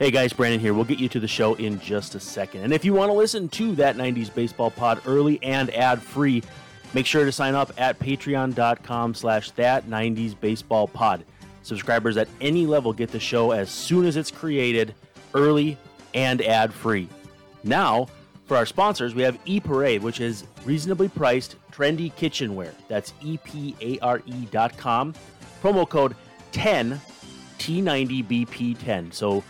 Hey guys, Brandon here. We'll get you to the show in just a second. And if you want to listen to That 90s Baseball Pod early and ad-free, make sure to sign up at patreon.com/that90sbaseballpod. Subscribers at any level get the show as soon as it's created, early and ad-free. Now, for our sponsors, we have Epare, which is reasonably priced, trendy kitchenware. That's EPARE.com. Promo code 10, T90BP10. So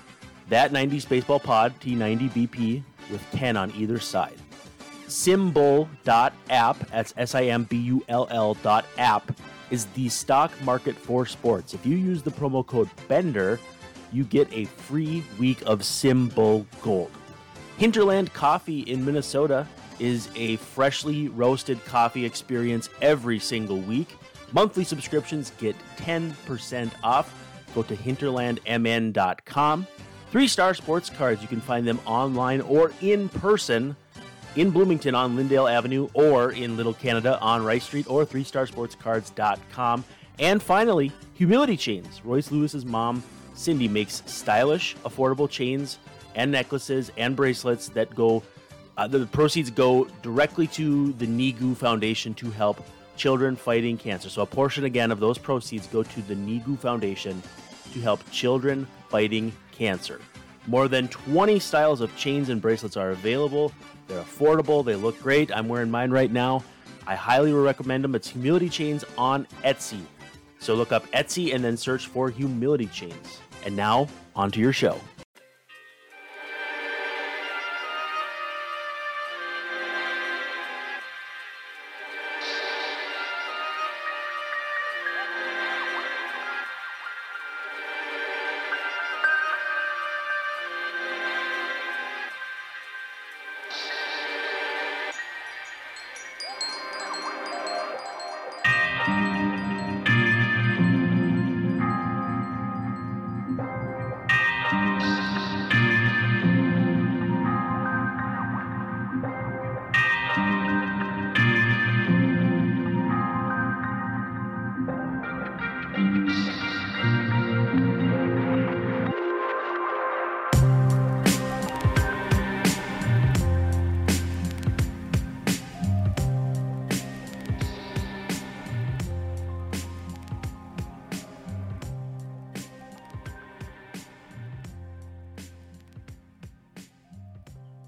That 90s Baseball Pod, T90BP, with 10 on either side. SimBull.app, that's SIMBULL.app, is the stock market for sports. If you use the promo code BENDER, you get a free week of SimBull Gold. Hinterland Coffee in Minnesota is a freshly roasted coffee experience every single week. Monthly subscriptions get 10% off. Go to hinterlandmn.com. Three Star Sports Cards, you can find them online or in person in Bloomington on Lindale Avenue or in Little Canada on Rice Street or 3starsportscards.com. And finally, Humility Chains. Royce Lewis's mom, Cindy, makes stylish, affordable chains and necklaces and bracelets that go, the proceeds go directly to the NEGU Foundation to help children fighting cancer. So a portion, again, of those proceeds go to the NEGU Foundation to help children fighting cancer. More than 20 styles of chains and bracelets are available. They're affordable. They look great. I'm wearing mine right now. I highly recommend them. It's Humility Chains on Etsy. So look up Etsy and then search for Humility Chains. And now, on to your show.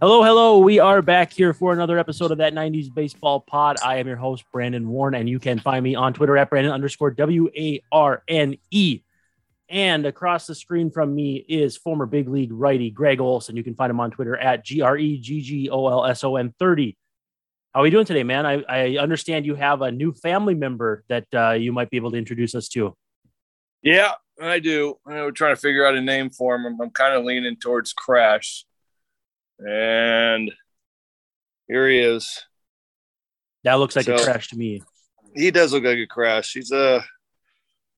Hello, hello. We are back here for another episode of That 90s Baseball Pod. I am your host, Brandon Warren, and you can find me on Twitter at Brandon_WARNE. And across the screen from me is former big league righty Greg Olson. You can find him on Twitter at GREGGOLSON30. How are we doing today, man? I understand you have a new family member that you might be able to introduce us to. Yeah, I do. We're trying to figure out a name for him. I'm kind of leaning towards Crash. And here he is. That looks like a Crash to me. He does look like a Crash. He's a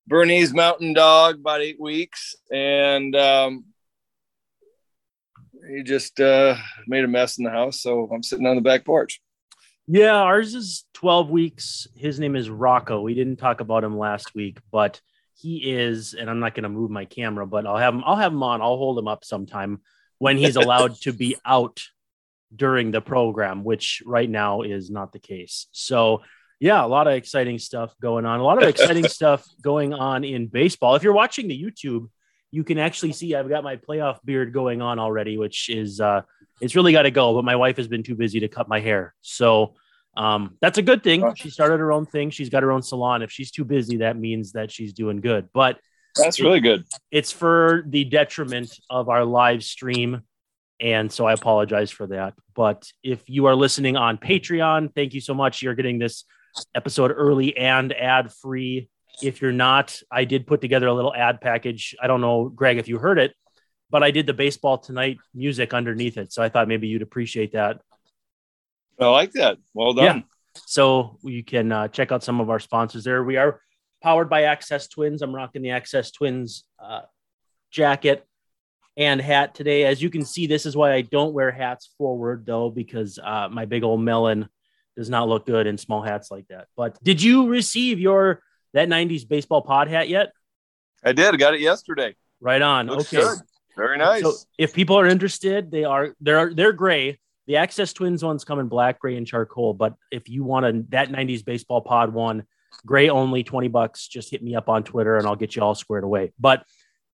Bernese Mountain Dog, about 8 weeks. And he just made a mess in the house. So I'm sitting on the back porch. Yeah, ours is 12 weeks. His name is Rocco. We didn't talk about him last week, but he is, and I'm not going to move my camera, but I'll have him on. I'll hold him up sometime when he's allowed to be out during the program, which right now is not the case. So, yeah, a lot of exciting stuff going on. A lot of exciting stuff going on in baseball. If you're watching the YouTube, you can actually see I've got my playoff beard going on already, which is it's really got to go. But my wife has been too busy to cut my hair. So that's a good thing. She started her own thing. She's got her own salon. If she's too busy, that means that she's doing good. But that's really good. It's for the detriment of our live stream, and so I apologize for that. But if you are listening on Patreon, thank you so much. You're getting this episode early and ad-free. If you're not, I did put together a little ad package. I don't know, Greg, if you heard it, but I did the Baseball Tonight music underneath it, so I thought maybe you'd appreciate that. I like that. Well done. Yeah. So you can check out some of our sponsors there. We are powered by Access Twins. I'm rocking the Access Twins jacket and hat today. As you can see, this is why I don't wear hats forward, though, because my big old melon does not look good in small hats like that. But did you receive your That 90s Baseball Pod hat yet? I did. I got it yesterday. Right on. Looks okay. Good. Very nice. So if people are interested, they're gray. The Access Twins ones come in black, gray, and charcoal. But if you want a That 90s Baseball Pod one, gray only, $20, just hit me up on Twitter and I'll get you all squared away. But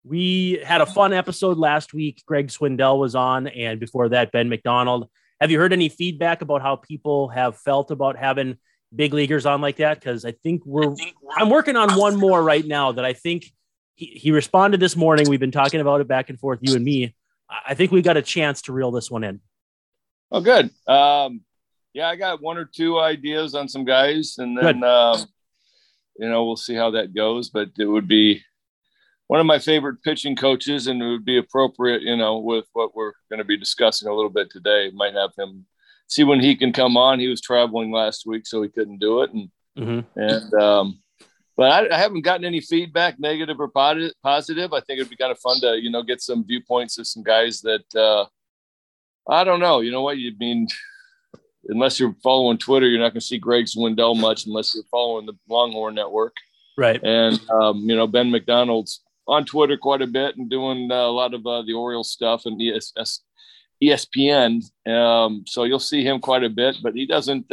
we had a fun episode last week. Greg Swindell was on, and before that, Ben McDonald. Have you heard any feedback about how people have felt about having big leaguers on like that? Because I'm working on one more right now that I think he responded this morning. We've been talking about it back and forth, you and me. I think we got a chance to reel this one in. Oh, good. Yeah, I got one or two ideas on some guys, and then, we'll see how that goes. But it would be one of my favorite pitching coaches, and it would be appropriate, with what we're going to be discussing a little bit today. Might have him see when he can come on. He was traveling last week, so he couldn't do it. And, but I haven't gotten any feedback, negative or positive. I think it'd be kind of fun to, get some viewpoints of some guys that, I don't know. You know what you mean? Unless you're following Twitter, you're not going to see Greg Swindell much unless you're following the Longhorn Network. Right. And, Ben McDonald's on Twitter quite a bit and doing a lot of the Orioles stuff and ESPN. So you'll see him quite a bit, but he doesn't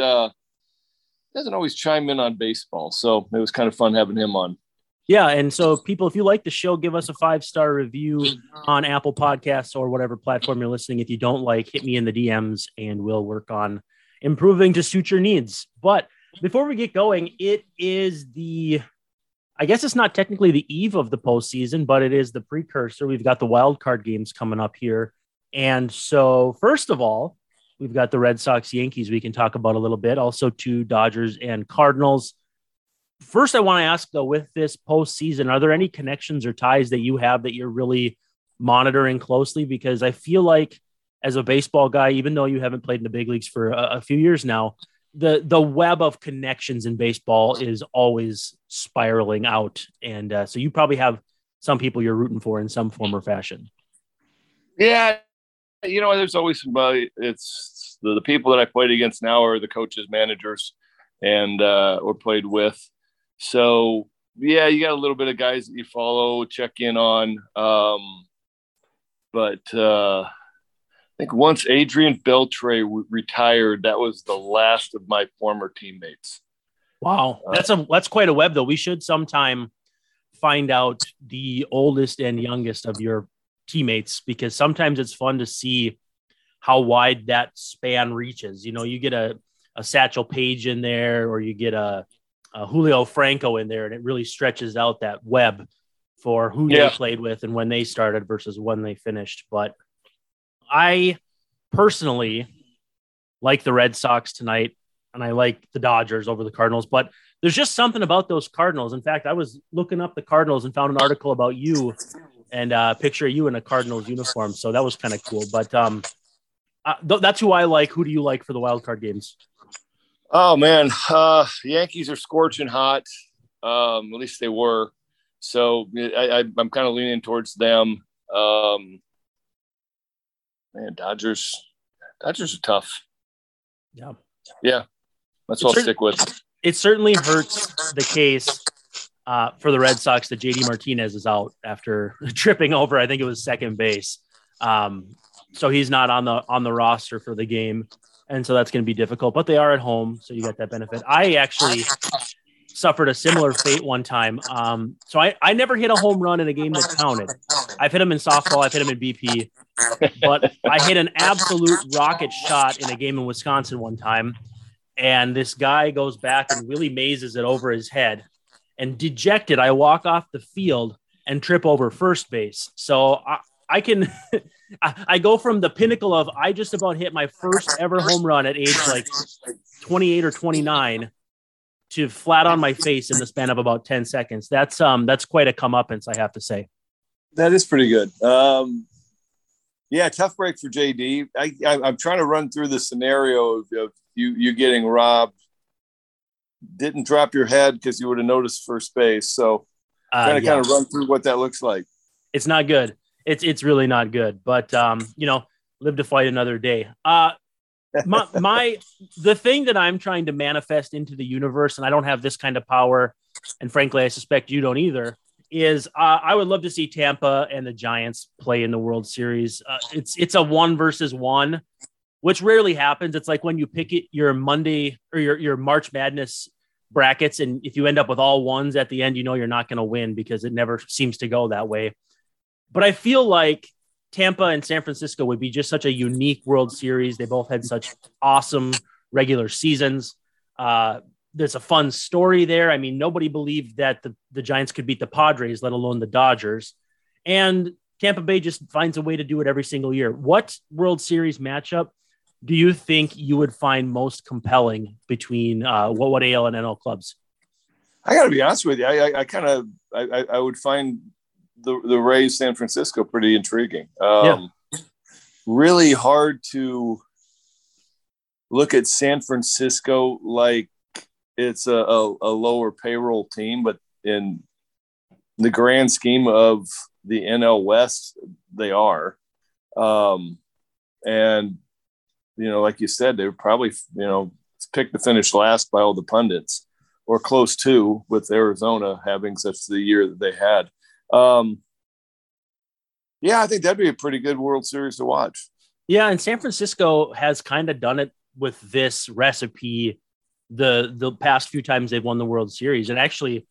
always chime in on baseball. So it was kind of fun having him on. Yeah. And so people, if you like the show, give us a 5-star review on Apple Podcasts or whatever platform you're listening. If you don't like, hit me in the DMs and we'll work on improving to suit your needs. But before we get going, it is I guess it's not technically the eve of the postseason, but it is the precursor. We've got the wild card games coming up here. And so first of all, we've got the Red Sox Yankees we can talk about a little bit. Also two Dodgers and Cardinals. First, I want to ask, though, with this postseason, are there any connections or ties that you have that you're really monitoring closely? Because I feel like as a baseball guy, even though you haven't played in the big leagues for a few years now, the web of connections in baseball is always spiraling out. And so you probably have some people you're rooting for in some form or fashion. Yeah. There's always somebody. It's the people that I played against now are the coaches, managers, and or played with. So, yeah, you got a little bit of guys that you follow, check in on. But I think once Adrian Beltre retired, that was the last of my former teammates. Wow. That's quite a web, though. We should sometime find out the oldest and youngest of your teammates, because sometimes it's fun to see how wide that span reaches. You get a Satchel Paige in there, or you get a Julio Franco in there, and it really stretches out that web for who they played with and when they started versus when they finished. But I personally like the Red Sox tonight, and I like the Dodgers over the Cardinals, but there's just something about those Cardinals. In fact, I was looking up the Cardinals and found an article about you and a picture of you in a Cardinals uniform. So that was kind of cool, but that's who I like. Who do you like for the wild card games? Oh, man, Yankees are scorching hot, at least they were. So I'm kind of leaning towards them. Man, Dodgers are tough. Yeah, that's what I'll stick with. It certainly hurts the case for the Red Sox that JD Martinez is out after tripping over, I think it was second base. So he's not on the roster for the game. And so that's going to be difficult, but they are at home, so you got that benefit. I actually suffered a similar fate one time. So I never hit a home run in a game that counted. I've hit them in softball. I've hit them in BP. But I hit an absolute rocket shot in a game in Wisconsin one time, and this guy goes back and Willie Mays it over his head. And dejected, I walk off the field and trip over first base. So I can – I go from the pinnacle of I just about hit my first ever home run at age like 28 or 29 to flat on my face in the span of about 10 seconds. That's quite a comeuppance, I have to say. That is pretty good. Yeah, tough break for JD. I'm trying to run through the scenario of you getting robbed, didn't drop your head because you would have noticed first base. So trying to kind of run through what that looks like. It's not good. It's really not good, but live to fight another day. The thing that I'm trying to manifest into the universe, and I don't have this kind of power, and frankly, I suspect you don't either, is I would love to see Tampa and the Giants play in the World Series. It's a 1-versus-1, which rarely happens. It's like when you pick it, your Monday or your March Madness brackets, and if you end up with all ones at the end, you know you're not going to win because it never seems to go that way. But I feel like Tampa and San Francisco would be just such a unique World Series. They both had such awesome regular seasons. There's a fun story there. I mean, nobody believed that the Giants could beat the Padres, let alone the Dodgers. And Tampa Bay just finds a way to do it every single year. What World Series matchup do you think you would find most compelling between what AL and NL clubs? I got to be honest with you. I would find the Rays San Francisco pretty intriguing. Really hard to look at San Francisco like it's a lower payroll team, but in the grand scheme of the NL West, they are. And, you know, like you said, they were probably, you know, picked to finish last by all the pundits or close to, with Arizona having such the year that they had. Yeah, I think that'd be a pretty good World Series to watch. Yeah, and San Francisco has kind of done it with this recipe the past few times they've won the World Series. And actually,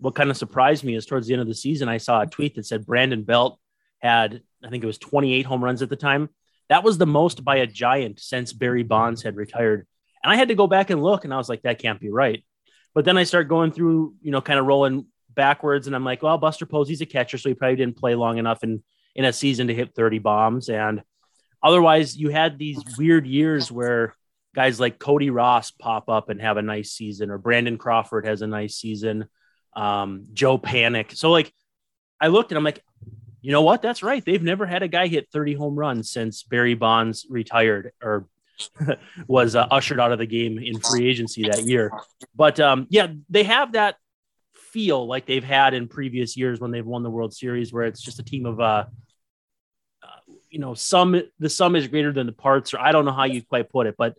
what kind of surprised me is towards the end of the season, I saw a tweet that said Brandon Belt had, I think it was 28 home runs at the time. That was the most by a Giant since Barry Bonds had retired. And I had to go back and look, and I was like, that can't be right. But then I start going through, you know, kind of rolling backwards, and I'm like, well, Buster Posey's a catcher, so he probably didn't play long enough in a season to hit 30 bombs. And otherwise, you had these weird years where guys like Cody Ross pop up and have a nice season, or Brandon Crawford has a nice season, Joe Panic. So, like, I looked and I'm like, you know what? That's right. They've never had a guy hit 30 home runs since Barry Bonds retired or was ushered out of the game in free agency that year. But, yeah, they have that feel like they've had in previous years when they've won the World Series, where it's just a team of you know, the sum is greater than the parts, or I don't know how you quite put it, but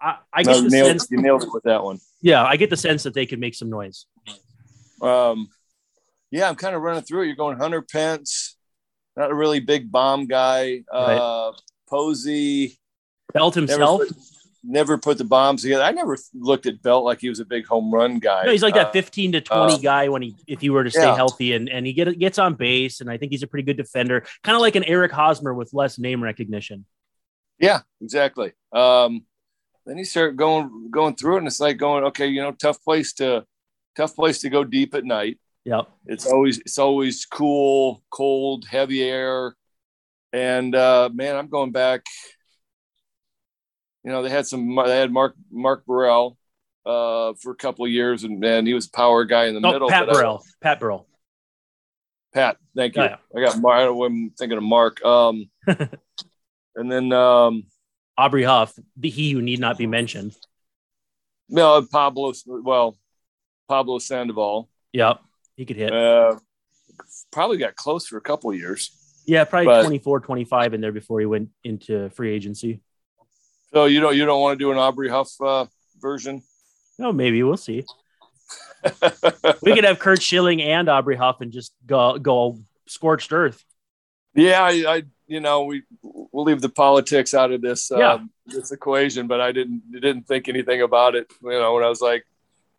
I get the sense you nailed it with that one. Yeah, I get the sense that they could make some noise. Yeah, I'm kind of running through it. You're going Hunter Pence, not a really big bomb guy. Right. Posey, Belt himself. Never put the bombs together. I never looked at Belt like he was a big home run guy. No, he's like that 15 to 20 guy when if he were to stay healthy, and he gets on base, and I think he's a pretty good defender, kind of like an Eric Hosmer with less name recognition. Yeah, exactly. Then you start going through it, and it's like going, okay, you know, tough place to go deep at night. Yeah, it's always cool, cold, heavy air, and man, I'm going back. You know, they had Mark Burrell for a couple of years, and he was a power guy in the middle. Pat Burrell. Pat, thank you. Yeah. I got Mark. I'm thinking of Mark. And then Aubrey Huff, he who need not be mentioned. No, Pablo Sandoval. Yep, he could hit. Probably got close for a couple of years. Yeah, probably 24, 25 in there before he went into free agency. So you don't want to do an Aubrey Huff version? No, maybe we'll see. We could have Curt Schilling and Aubrey Huff and just go scorched earth. Yeah, I you know, we'll leave the politics out of this this equation, but I didn't think anything about it. You know, when I was like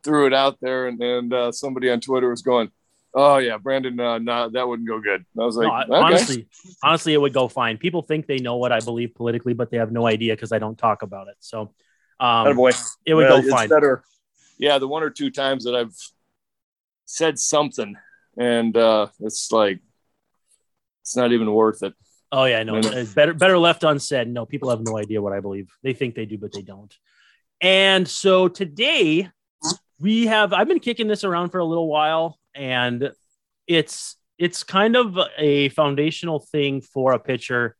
threw it out there, and somebody on Twitter was going, "Oh yeah, Brandon, no, that wouldn't go good." I was like, no, okay. Honestly, it would go fine. People think they know what I believe politically, but they have no idea because I don't talk about it. So it would go fine. Better. Yeah, the one or two times that I've said something, and it's like it's not even worth it. Oh yeah, no, it's better left unsaid. No, people have no idea what I believe. They think they do, but they don't. And so today I've been kicking this around for a little while. And it's kind of a foundational thing for a pitcher,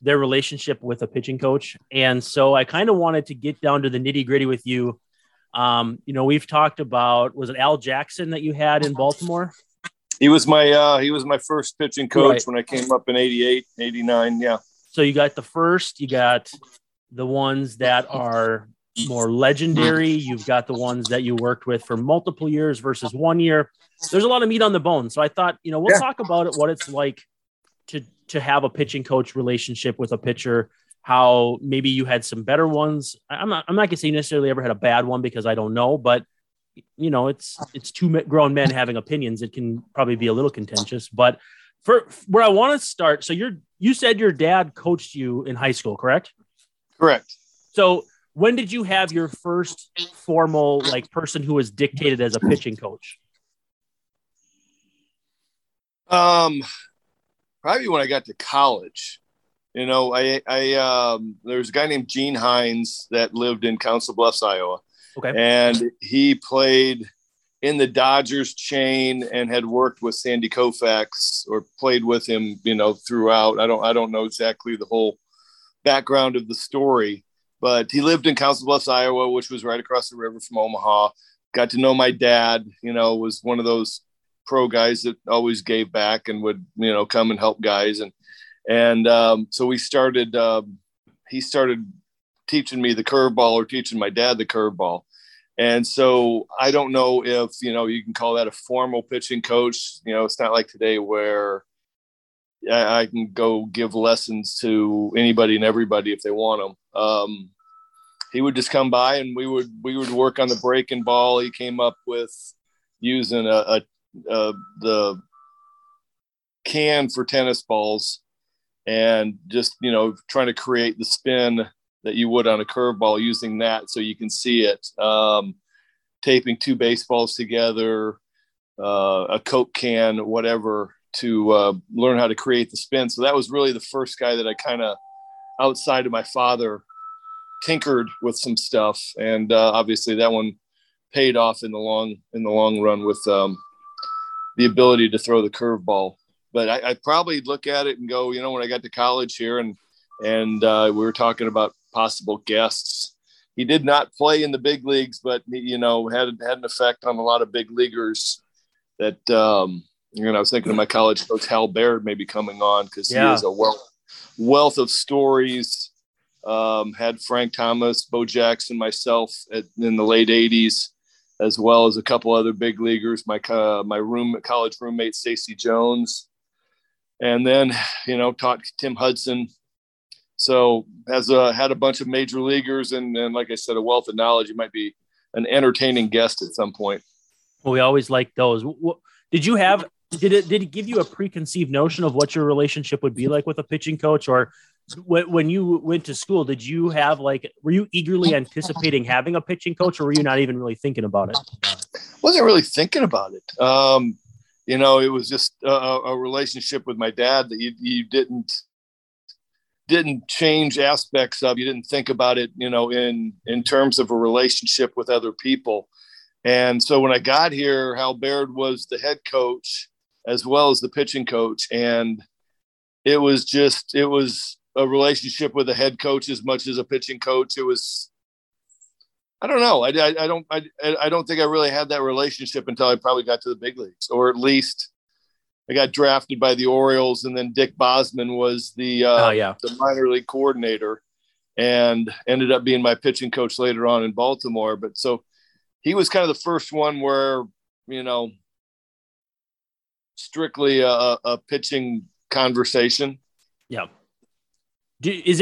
their relationship with a pitching coach. And so I kind of wanted to get down to the nitty gritty with you. You know, we've talked about, was it Al Jackson that you had in Baltimore? He was my first pitching coach when I came up in 88, 89. Yeah. So you got the ones that are more legendary. You've got the ones that you worked with for multiple years versus 1 year. There's a lot of meat on the bone. So I thought, you know, we'll talk about it, what it's like to have a pitching coach relationship with a pitcher, how maybe you had some better ones. I'm not going to say you necessarily ever had a bad one because I don't know, but you know, it's two grown men having opinions. It can probably be a little contentious, but for where I want to start. So you said your dad coached you in high school, correct? Correct. So when did you have your first formal, like, person who was dictated as a pitching coach? Probably when I got to college. You know, I there was a guy named Gene Hines that lived in Council Bluffs, Iowa. Okay. And he played in the Dodgers chain and had worked with Sandy Koufax, or played with him, you know, throughout. I don't know exactly the whole background of the story, but he lived in Council Bluffs, Iowa, which was right across the river from Omaha. Got to know my dad, you know, was one of those pro guys that always gave back and would, you know, come and help guys. And so we started, he started teaching me the curveball, or teaching my dad the curveball. And so I don't know if, you know, you can call that a formal pitching coach. You know, it's not like today where I can go give lessons to anybody and everybody if they want them. He would just come by and we would work on the breaking ball. He came up with using the can for tennis balls and just, you know, trying to create the spin that you would on a curveball using that so you can see it, taping two baseballs together, a Coke can, whatever, to learn how to create the spin. So that was really the first guy that I kind of, outside of my father, tinkered with some stuff. And obviously that one paid off in the long run with the ability to throw the curveball. But I probably look at it and go, you know, when I got to college here and we were talking about possible guests. He did not play in the big leagues, but he, you know, had an effect on a lot of big leaguers that, you know, I was thinking of my college coach, Hal Baird, maybe coming on, because he is a wealth of stories. Had Frank Thomas, Bo Jackson, myself in the late 80s, as well as a couple other big leaguers, my college roommate, Stacy Jones, and then, you know, taught Tim Hudson. So had a bunch of major leaguers and like I said, a wealth of knowledge. You might be an entertaining guest at some point. Well, we always like those. Did it give you a preconceived notion of what your relationship would be like with a pitching coach? Or when you went to school, did you have, like, were you eagerly anticipating having a pitching coach, or were you not even really thinking about it? Wasn't really thinking about it. You know, it was just a relationship with my dad that you didn't change aspects of. You didn't think about it, you know, in terms of a relationship with other people. And so when I got here, Hal Baird was the head coach as well as the pitching coach. And it was a relationship with a head coach as much as a pitching coach. It was, I don't know. I don't think I really had that relationship until I probably got to the big leagues, or at least I got drafted by the Orioles, and then Dick Bosman was the minor league coordinator, and ended up being my pitching coach later on in Baltimore. But so he was kind of the first one where, you know, strictly a pitching conversation. Yeah. Is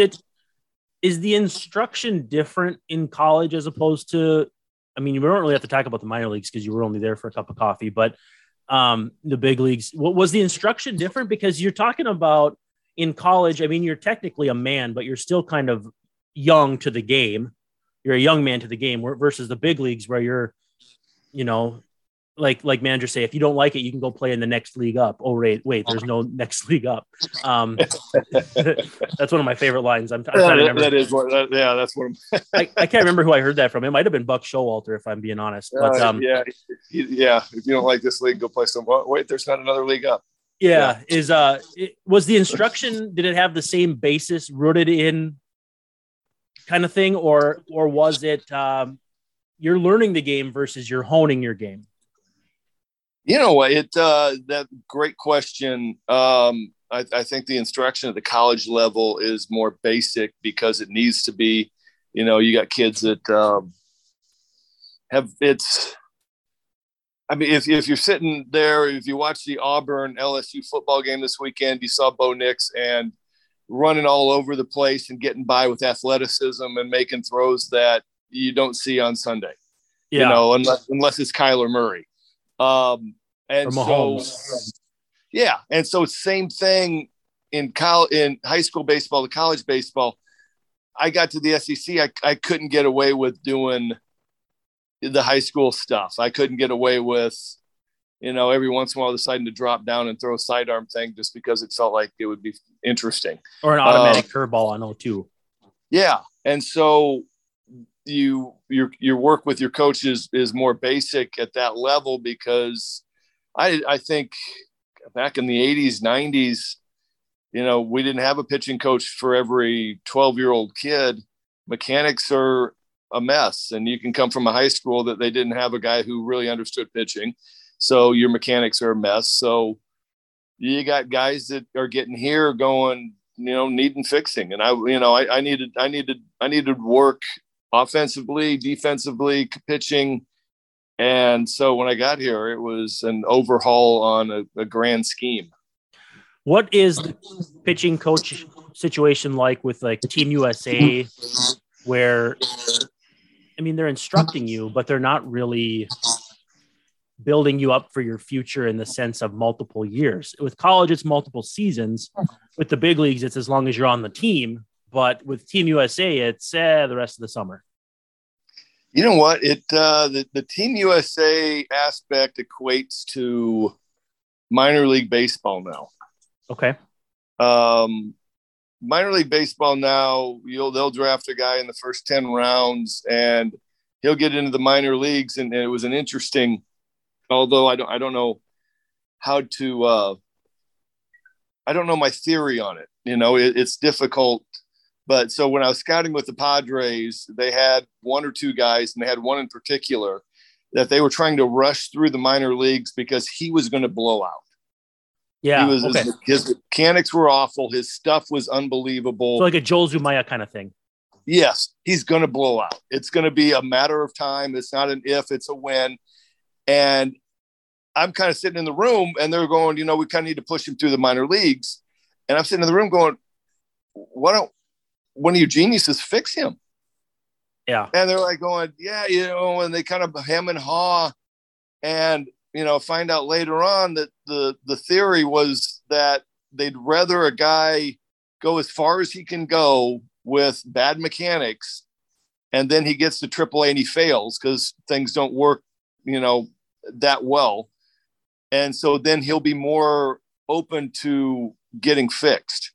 the instruction different in college as opposed to, I mean, you don't really have to talk about the minor leagues because you were only there for a cup of coffee, but the big leagues, what was the instruction different? Because you're talking about in college, I mean, you're technically a man, but you're still kind of young to the game. You're a young man to the game versus the big leagues where you're, you know, like managers say, if you don't like it, you can go play in the next league up. Oh, wait, there's no next league up. That's one of my favorite lines. I can't remember who I heard that from. It might've been Buck Showalter, if I'm being honest. But, yeah. If you don't like this league, go play somewhere. Wait, there's not another league up. Yeah. Yeah. Was the instruction, did it have the same basis rooted in kind of thing, or was it, you're learning the game versus you're honing your game? You know, that great question. I think the instruction at the college level is more basic because it needs to be. you know, you got kids that I mean, if you're sitting there, if you watch the Auburn LSU football game this weekend, you saw Bo Nix and running all over the place and getting by with athleticism and making throws that you don't see on Sunday, you know, unless it's Kyler Murray. And so, yeah. And so same thing in high school baseball, to college baseball. I got to the SEC. I couldn't get away with doing the high school stuff. I couldn't get away with, you know, every once in a while deciding to drop down and throw a sidearm thing just because it felt like it would be interesting. Or an automatic curveball, I know too. Yeah. And so your work with your coaches is more basic at that level, because I think back in the 80s, 90s, you know, we didn't have a pitching coach for every 12-year-old kid. Mechanics are a mess, and you can come from a high school that they didn't have a guy who really understood pitching. So your mechanics are a mess. So you got guys that are getting here going, you know, needing fixing. And I needed work offensively, defensively, pitching. And so when I got here, it was an overhaul on a grand scheme. What is the pitching coach situation like with like Team USA, where, I mean, they're instructing you, but they're not really building you up for your future in the sense of multiple years? With college, it's multiple seasons. With the big leagues, it's as long as you're on the team. But with Team USA, it's the rest of the summer. You know what? The Team USA aspect equates to minor league baseball now. Okay. Minor league baseball now, they'll draft a guy in the first 10 rounds, and he'll get into the minor leagues. And it was an interesting, although I don't know how to, I don't know my theory on it. You know, it's difficult. But so when I was scouting with the Padres, they had one or two guys, and they had one in particular that they were trying to rush through the minor leagues because he was going to blow out. Yeah, his mechanics were awful. His stuff was unbelievable. So like a Joel Zumaya kind of thing. Yes, he's going to blow out. It's going to be a matter of time. It's not an if, it's a when. And I'm kind of sitting in the room, and they're going, you know, we kind of need to push him through the minor leagues. And I'm sitting in the room going, why don't one of you geniuses fix him? Yeah. And they're like going, yeah, you know, and they kind of hem and haw, and you know, find out later on that the theory was that they'd rather a guy go as far as he can go with bad mechanics, and then he gets to AAA and he fails because things don't work, you know, that well. And so then he'll be more open to getting fixed,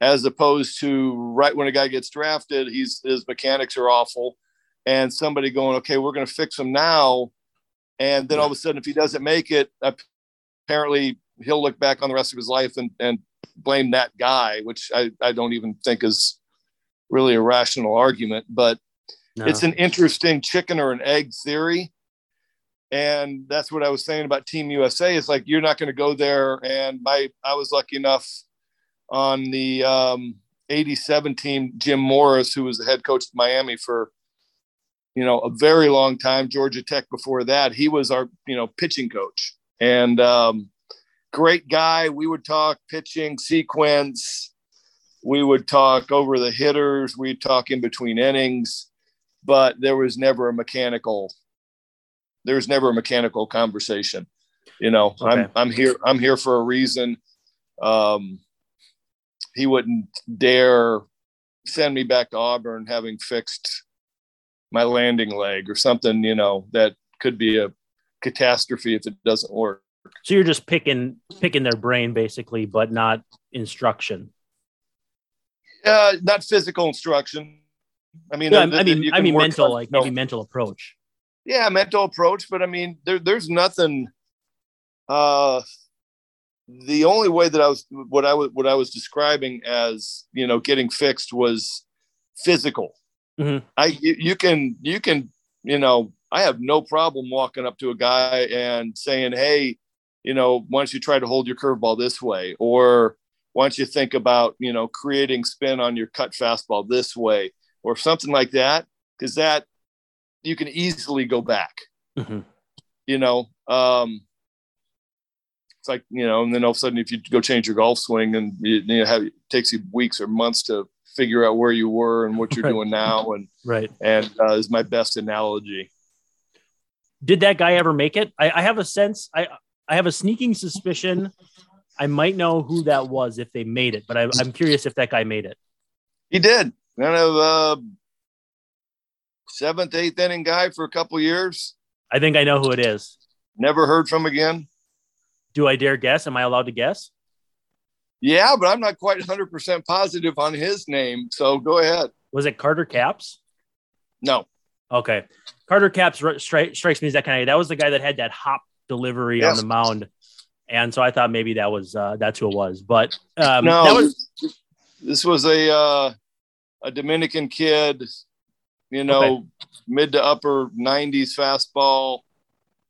as opposed to right when a guy gets drafted, his mechanics are awful, and somebody going, okay, we're going to fix him now. And then all of a sudden, if he doesn't make it, apparently he'll look back on the rest of his life and blame that guy, which I don't even think is really a rational argument. But It's an interesting chicken or an egg theory. And that's what I was saying about Team USA. It's like, you're not going to go there. And I was lucky enough on the 87 team, Jim Morris, who was the head coach of Miami for, you know, a very long time, Georgia Tech before that, he was our, you know, pitching coach, and great guy. We would talk pitching sequence. We would talk over the hitters. We'd talk in between innings, but there was never a mechanical conversation. You know, okay. I'm here for a reason. He wouldn't dare send me back to Auburn having fixed my landing leg or something, you know, that could be a catastrophe if it doesn't work. So you're just picking their brain basically, but not instruction. Not physical instruction. I mean mental, maybe mental approach. Yeah. Mental approach. But I mean, there's nothing, the only way that what I was describing as, you know, getting fixed was physical. Mm-hmm. You can, you know, I have no problem walking up to a guy and saying, hey, you know, why don't you try to hold your curveball this way? Or why don't you think about, you know, creating spin on your cut fastball this way? or something like that, because that you can easily go back. Mm-hmm. You know, it's like, you know, and then all of a sudden, if you go change your golf swing, and it takes you weeks or months to figure out where you were and what you're right. doing now, and right, and is my best analogy. Did that guy ever make it? I have a sense. I have a sneaking suspicion I might know who that was if they made it, but I'm curious if that guy made it. He did. Kind of seventh, eighth inning guy for a couple years. I think I know who it is. Never heard from again. Do I dare guess? Am I allowed to guess? Yeah, but I'm not quite 100% positive on his name. So go ahead. Was it Carter Capps? No. Okay. Carter Capps strikes me as that kind of guy. That was the guy that had that hop delivery yes. on the mound. And so I thought maybe that was that's who it was. But no, this was a Dominican kid, you know, okay. mid to upper 90s fastball,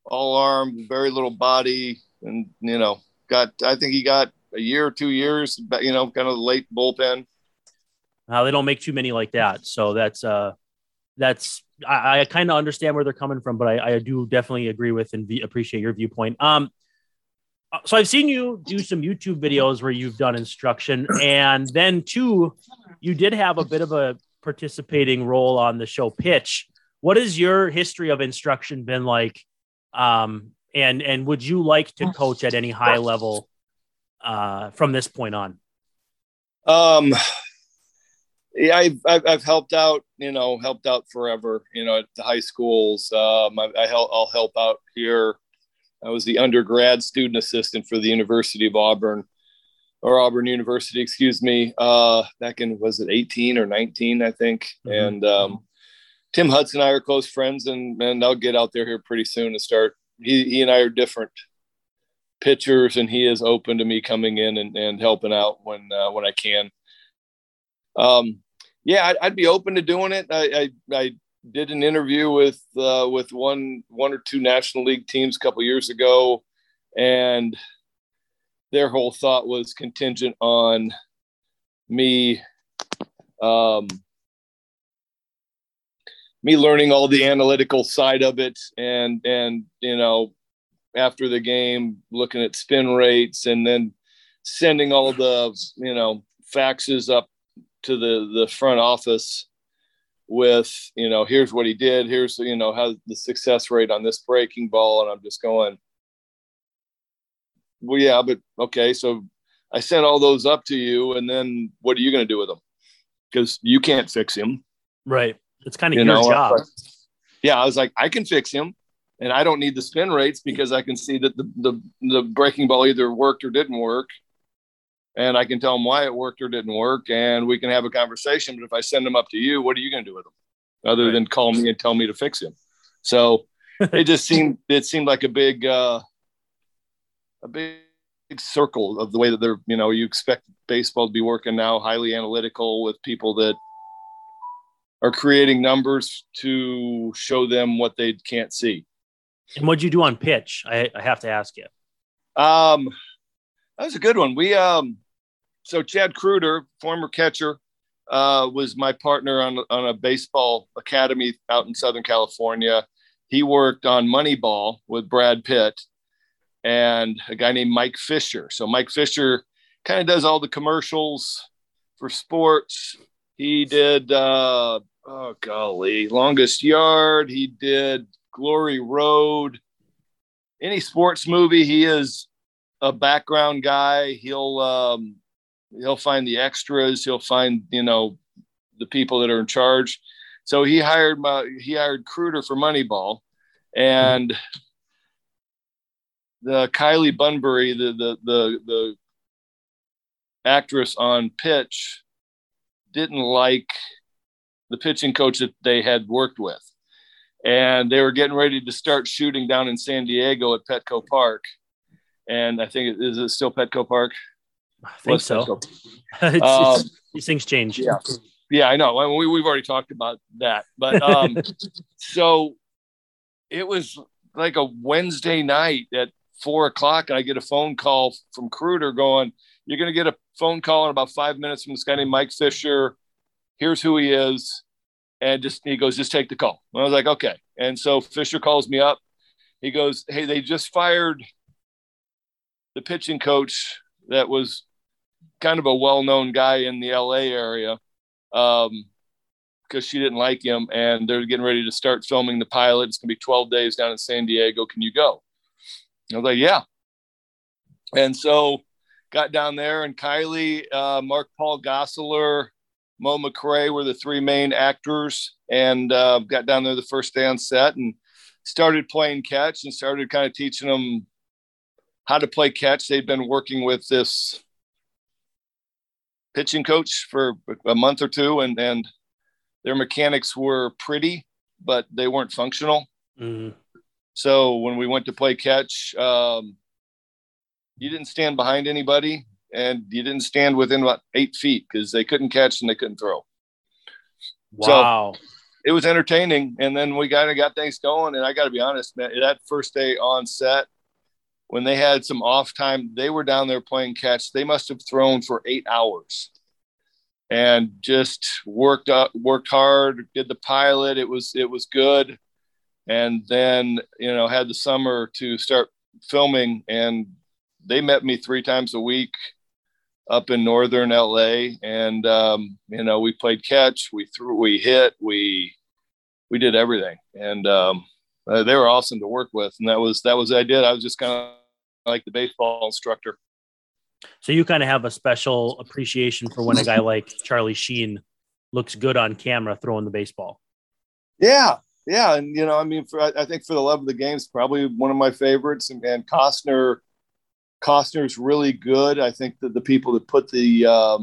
all arm, very little body. And, you know, I think he got a year or 2 years, you know, kind of late bullpen. They don't make too many like that. So that's I kind of understand where they're coming from, but I do definitely agree with and appreciate your viewpoint. So I've seen you do some YouTube videos where you've done instruction, and then too, you did have a bit of a participating role on the show Pitch. What has your history of instruction been like? And would you like to coach at any high level from this point on? Yeah, I've helped out, you know, forever, you know, at the high schools. I'll help out here. I was the undergrad student assistant for the University of Auburn, or Auburn University, excuse me, back in, was it 18 or 19, I think. Mm-hmm. And Tim Hudson and I are close friends, and I'll get out there here pretty soon and start. He and I are different pitchers, and he is open to me coming in and helping out when I can. Yeah, I'd be open to doing it. I did an interview with one or two National League teams a couple years ago, and their whole thought was contingent on me, me learning all the analytical side of it, and you know, after the game, looking at spin rates, and then sending all the, you know, faxes up to the front office with, you know, here's what he did, here's, you know, how the success rate on this breaking ball. And I'm just going, well, yeah, but okay. So I sent all those up to you, and then what are you going to do with them? Because you can't fix him. Right. It's kind of your job. Yeah. I was like, I can fix him, and I don't need the spin rates because I can see that the breaking ball either worked or didn't work. And I can tell them why it worked or didn't work, and we can have a conversation. But if I send them up to you, what are you going to do with them other right. than call me and tell me to fix him? So it seemed like a big circle of the way that they're, you know, you expect baseball to be working now, highly analytical with people that are creating numbers to show them what they can't see. And what'd you do on Pitch? I have to ask you. That was a good one. We, so Chad Kruder, former catcher, was my partner on a baseball academy out in Southern California. He worked on Moneyball with Brad Pitt and a guy named Mike Fisher. So Mike Fisher kind of does all the commercials for sports. He did, Longest Yard. He did Glory Road. Any sports movie, he is a background guy. He'll find the extras. He'll find, you know, the people that are in charge. So he hired Kruder for Moneyball, and the Kylie Bunbury, the actress on Pitch, didn't like the pitching coach that they had worked with, and they were getting ready to start shooting down in San Diego at Petco Park. And I think is it still Petco Park? I think so. It's, these things change. Yeah, I know. I mean, we've already talked about that. But so it was like a Wednesday night at 4:00, and I get a phone call from Kruder going, "You're going to get a phone call in about 5 minutes from this guy named Mike Fisher. Here's who he is. and just, he goes, just take the call. And I was like, okay. And so Fisher calls me up. He goes, hey, they just fired the pitching coach that was kind of a well-known guy in the LA area, because she didn't like him, and they're getting ready to start filming the pilot. It's going to be 12 days down in San Diego. Can you go? And I was like, yeah. And so got down there, and Kylie, Mark Paul Gosselaar, Mo McRae were the three main actors, and got down there the first day on set and started playing catch and started kind of teaching them how to play catch. They'd been working with this pitching coach for a month or two, and their mechanics were pretty, but they weren't functional. Mm-hmm. So when we went to play catch, you didn't stand behind anybody, and you didn't stand within about 8 feet because they couldn't catch and they couldn't throw. Wow. So it was entertaining. And then we kind of got things going. And I got to be honest, man, that first day on set, when they had some off time, they were down there playing catch. They must have thrown for 8 hours and just worked hard, did the pilot. It was good. And then, had the summer to start filming, and they met me 3 times a week up in Northern LA. And, we played catch, we threw, we hit, we did everything. And, they were awesome to work with. And that was, I was just kind of like the baseball instructor. So you kind of have a special appreciation for when a guy like Charlie Sheen looks good on camera throwing the baseball. Yeah. Yeah. And, I think For the Love of the Game is probably one of my favorites, and Costner's really good. I think that the people that put the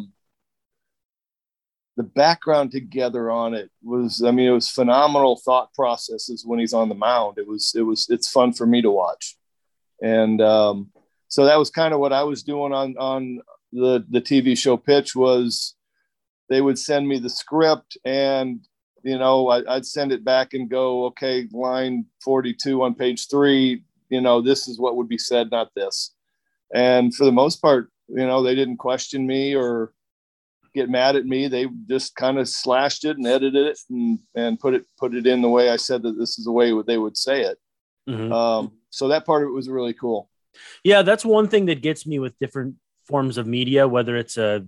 background together on it was phenomenal thought processes when he's on the mound. It's fun for me to watch. And so that was kind of what I was doing on the TV show Pitch. Was they would send me the script, and, I'd send it back and go, okay, line 42 on page 3, this is what would be said, not this. And for the most part, they didn't question me or get mad at me. They just kind of slashed it and edited it and put it in the way I said that this is the way they would say it. Mm-hmm. So that part of it was really cool. Yeah, that's one thing that gets me with different forms of media, whether it's a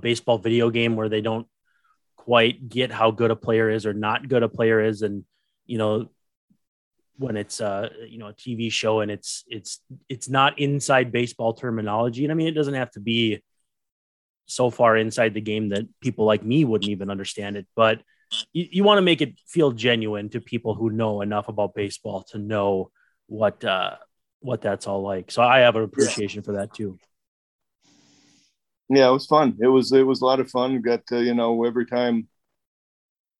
baseball video game where they don't quite get how good a player is or not good a player is. And, when it's a TV show and it's not inside baseball terminology. And I mean, it doesn't have to be so far inside the game that people like me wouldn't even understand it, but you want to make it feel genuine to people who know enough about baseball to know what that's all like. So I have an appreciation for that too. Yeah, it was fun. It was a lot of fun. Got to, every time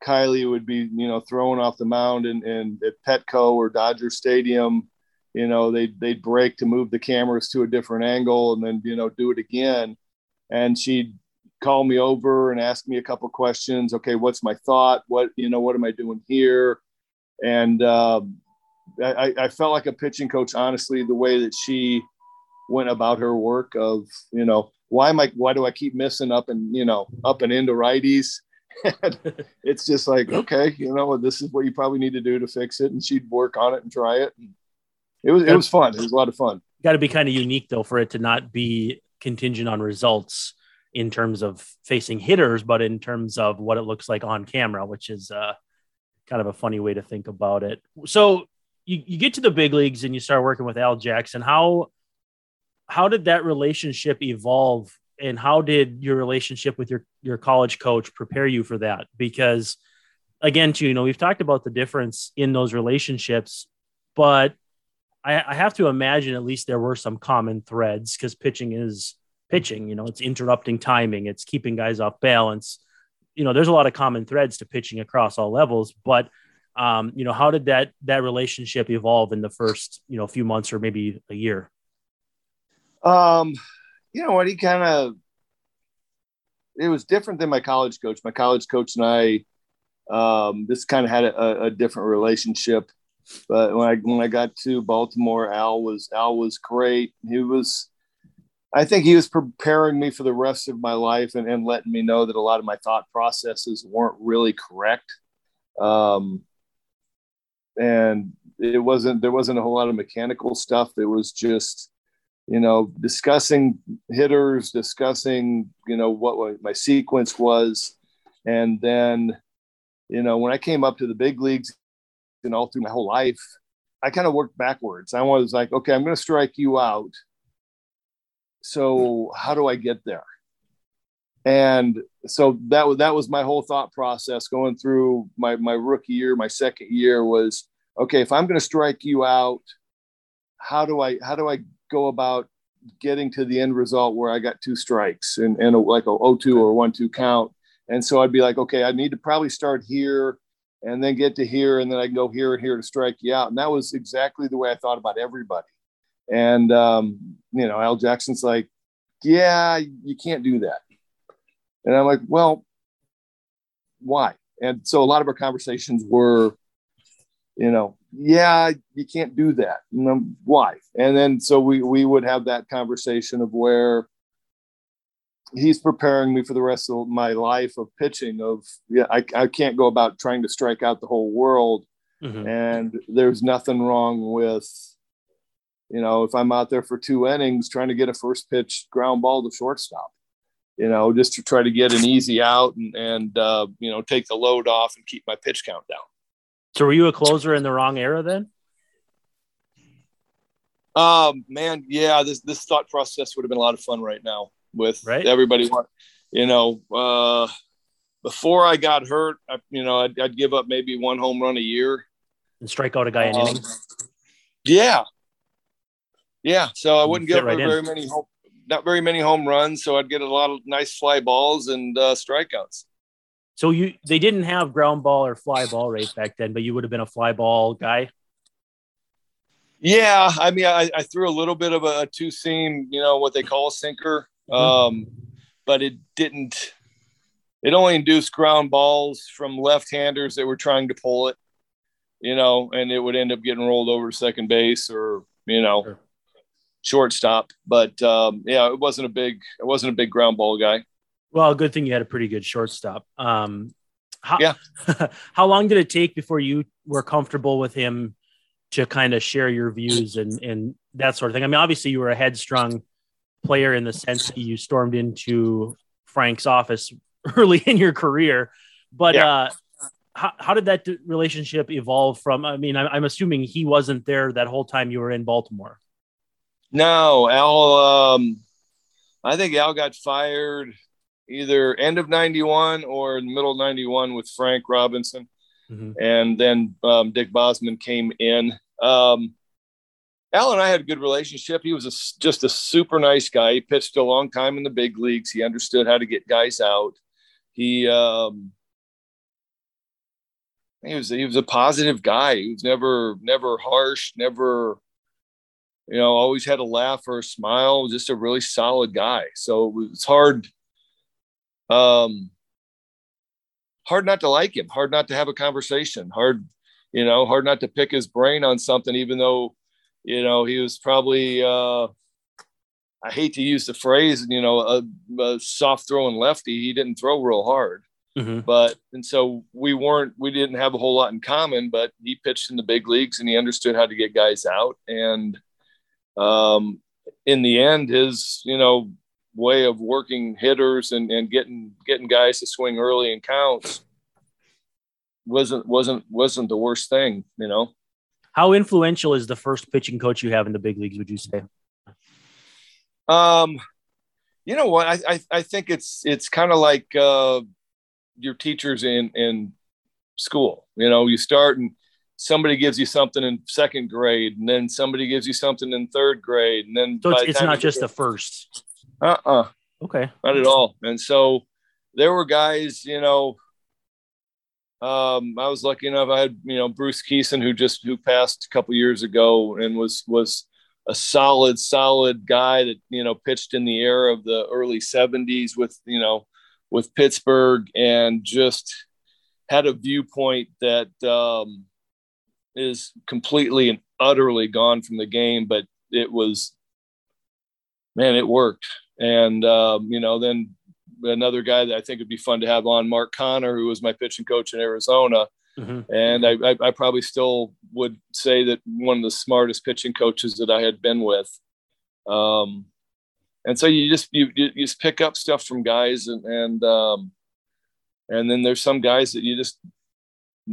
Kylie would be, thrown off the mound and at Petco or Dodger Stadium, they'd break to move the cameras to a different angle and then, do it again. And she'd call me over and ask me a couple questions. Okay, what's my thought? What am I doing here? And I felt like a pitching coach, honestly, the way that she went about her work of, why do I keep missing up and into righties? It's just like, okay, this is what you probably need to do to fix it, and she'd work on it and try it. It was fun. It was a lot of fun. Got to be kind of unique though for it to not be contingent on results in terms of facing hitters, but in terms of what it looks like on camera, which is kind of a funny way to think about it. So you get to the big leagues and you start working with Al Jackson. How did that relationship evolve? And how did your relationship with your college coach prepare you for that? Because again, too, we've talked about the difference in those relationships, but I have to imagine at least there were some common threads, because pitching is pitching, it's interrupting timing, it's keeping guys off balance. There's a lot of common threads to pitching across all levels, but how did that relationship evolve in the first, few months or maybe a year? He it was different than my college coach. My college coach and I, this kind of had a different relationship. But when I got to Baltimore, Al was great. I think he was preparing me for the rest of my life and letting me know that a lot of my thought processes weren't really correct. And it wasn't, there wasn't a whole lot of mechanical stuff. It was just, you know, discussing hitters, discussing, you know, what my sequence was. And then, you know, when I came up to the big leagues and all through my whole life, I kind of worked backwards. I was like, okay, I'm going to strike you out. So how do I get there? And so that was my whole thought process going through my rookie year. My second year was, okay, if I'm going to strike you out, how do I go about getting to the end result where I got two strikes and like a 0-2 or 1-2 count? And so I'd be like, okay, I need to probably start here and then get to here, and then I can go here and here to strike you out. And that was exactly the way I thought about everybody. And, you know, Al Jackson's like, yeah, you can't do that. And I'm like, well, why? And so a lot of our conversations were, you know, yeah, you can't do that. And I'm, why? And then so we would have that conversation of where he's preparing me for the rest of my life of pitching of, yeah, I can't go about trying to strike out the whole world. Mm-hmm. And there's nothing wrong with, you know, if I'm out there for two innings trying to get a first pitch ground ball to shortstop, you know, just to try to get an easy out and you know, take the load off and keep my pitch count down. So were you a closer in the wrong era then? Man, yeah, this thought process would have been a lot of fun right now with everybody. You know, before I got hurt, I'd give up maybe one home run a year. And strike out a guy in innings. Yeah, so I wouldn't get not very many home runs, so I'd get a lot of nice fly balls and strikeouts. So they didn't have ground ball or fly ball rate back then, but you would have been a fly ball guy? Yeah, I mean, I threw a little bit of a two-seam, you know, what they call a sinker, but it didn't – it only induced ground balls from left-handers that were trying to pull it, you know, and it would end up getting rolled over to second base or, you know, shortstop. But, yeah, it wasn't a big ground ball guy. Well, good thing you had a pretty good shortstop. How long did it take before you were comfortable with him to kind of share your views and that sort of thing? I mean, obviously you were a headstrong player in the sense that you stormed into Frank's office early in your career, but how did that relationship evolve from? I mean, I'm assuming he wasn't there that whole time you were in Baltimore. No, Al. I think Al got fired either end of 91 or middle of 91 with Frank Robinson. Mm-hmm. And then Dick Bosman came in. Al and I had a good relationship. He was just a super nice guy. He pitched a long time in the big leagues. He understood how to get guys out. He was a positive guy. He was never harsh, never, you know, always had a laugh or a smile, just a really solid guy. So it was hard not to like him, hard not to have a conversation, hard not to pick his brain on something, even though, you know, he was probably, I hate to use the phrase, you know, a soft throwing lefty. He didn't throw real hard, and so we didn't have a whole lot in common, but he pitched in the big leagues and he understood how to get guys out. And, in the end, his, you know, way of working hitters and getting guys to swing early in counts wasn't the worst thing, you know. How influential is the first pitching coach you have in the big leagues, would you say? You know what, I think it's kind of like your teachers in school. You know, you start and somebody gives you something in second grade, and then somebody gives you something in third grade, and then so it's not just the first. Okay. Not at all. And so there were guys, you know, I was lucky enough. I had, you know, Bruce Kison, who passed a couple years ago and was a solid guy that, you know, pitched in the era of the early 70s with Pittsburgh, and just had a viewpoint that is completely and utterly gone from the game. But it was, man, it worked. And, you know, then another guy that I think would be fun to have on, Mark Connor, who was my pitching coach in Arizona, Mm-hmm. And I probably still would say that one of the smartest pitching coaches that I had been with. And so you just pick up stuff from guys and then there's some guys that you just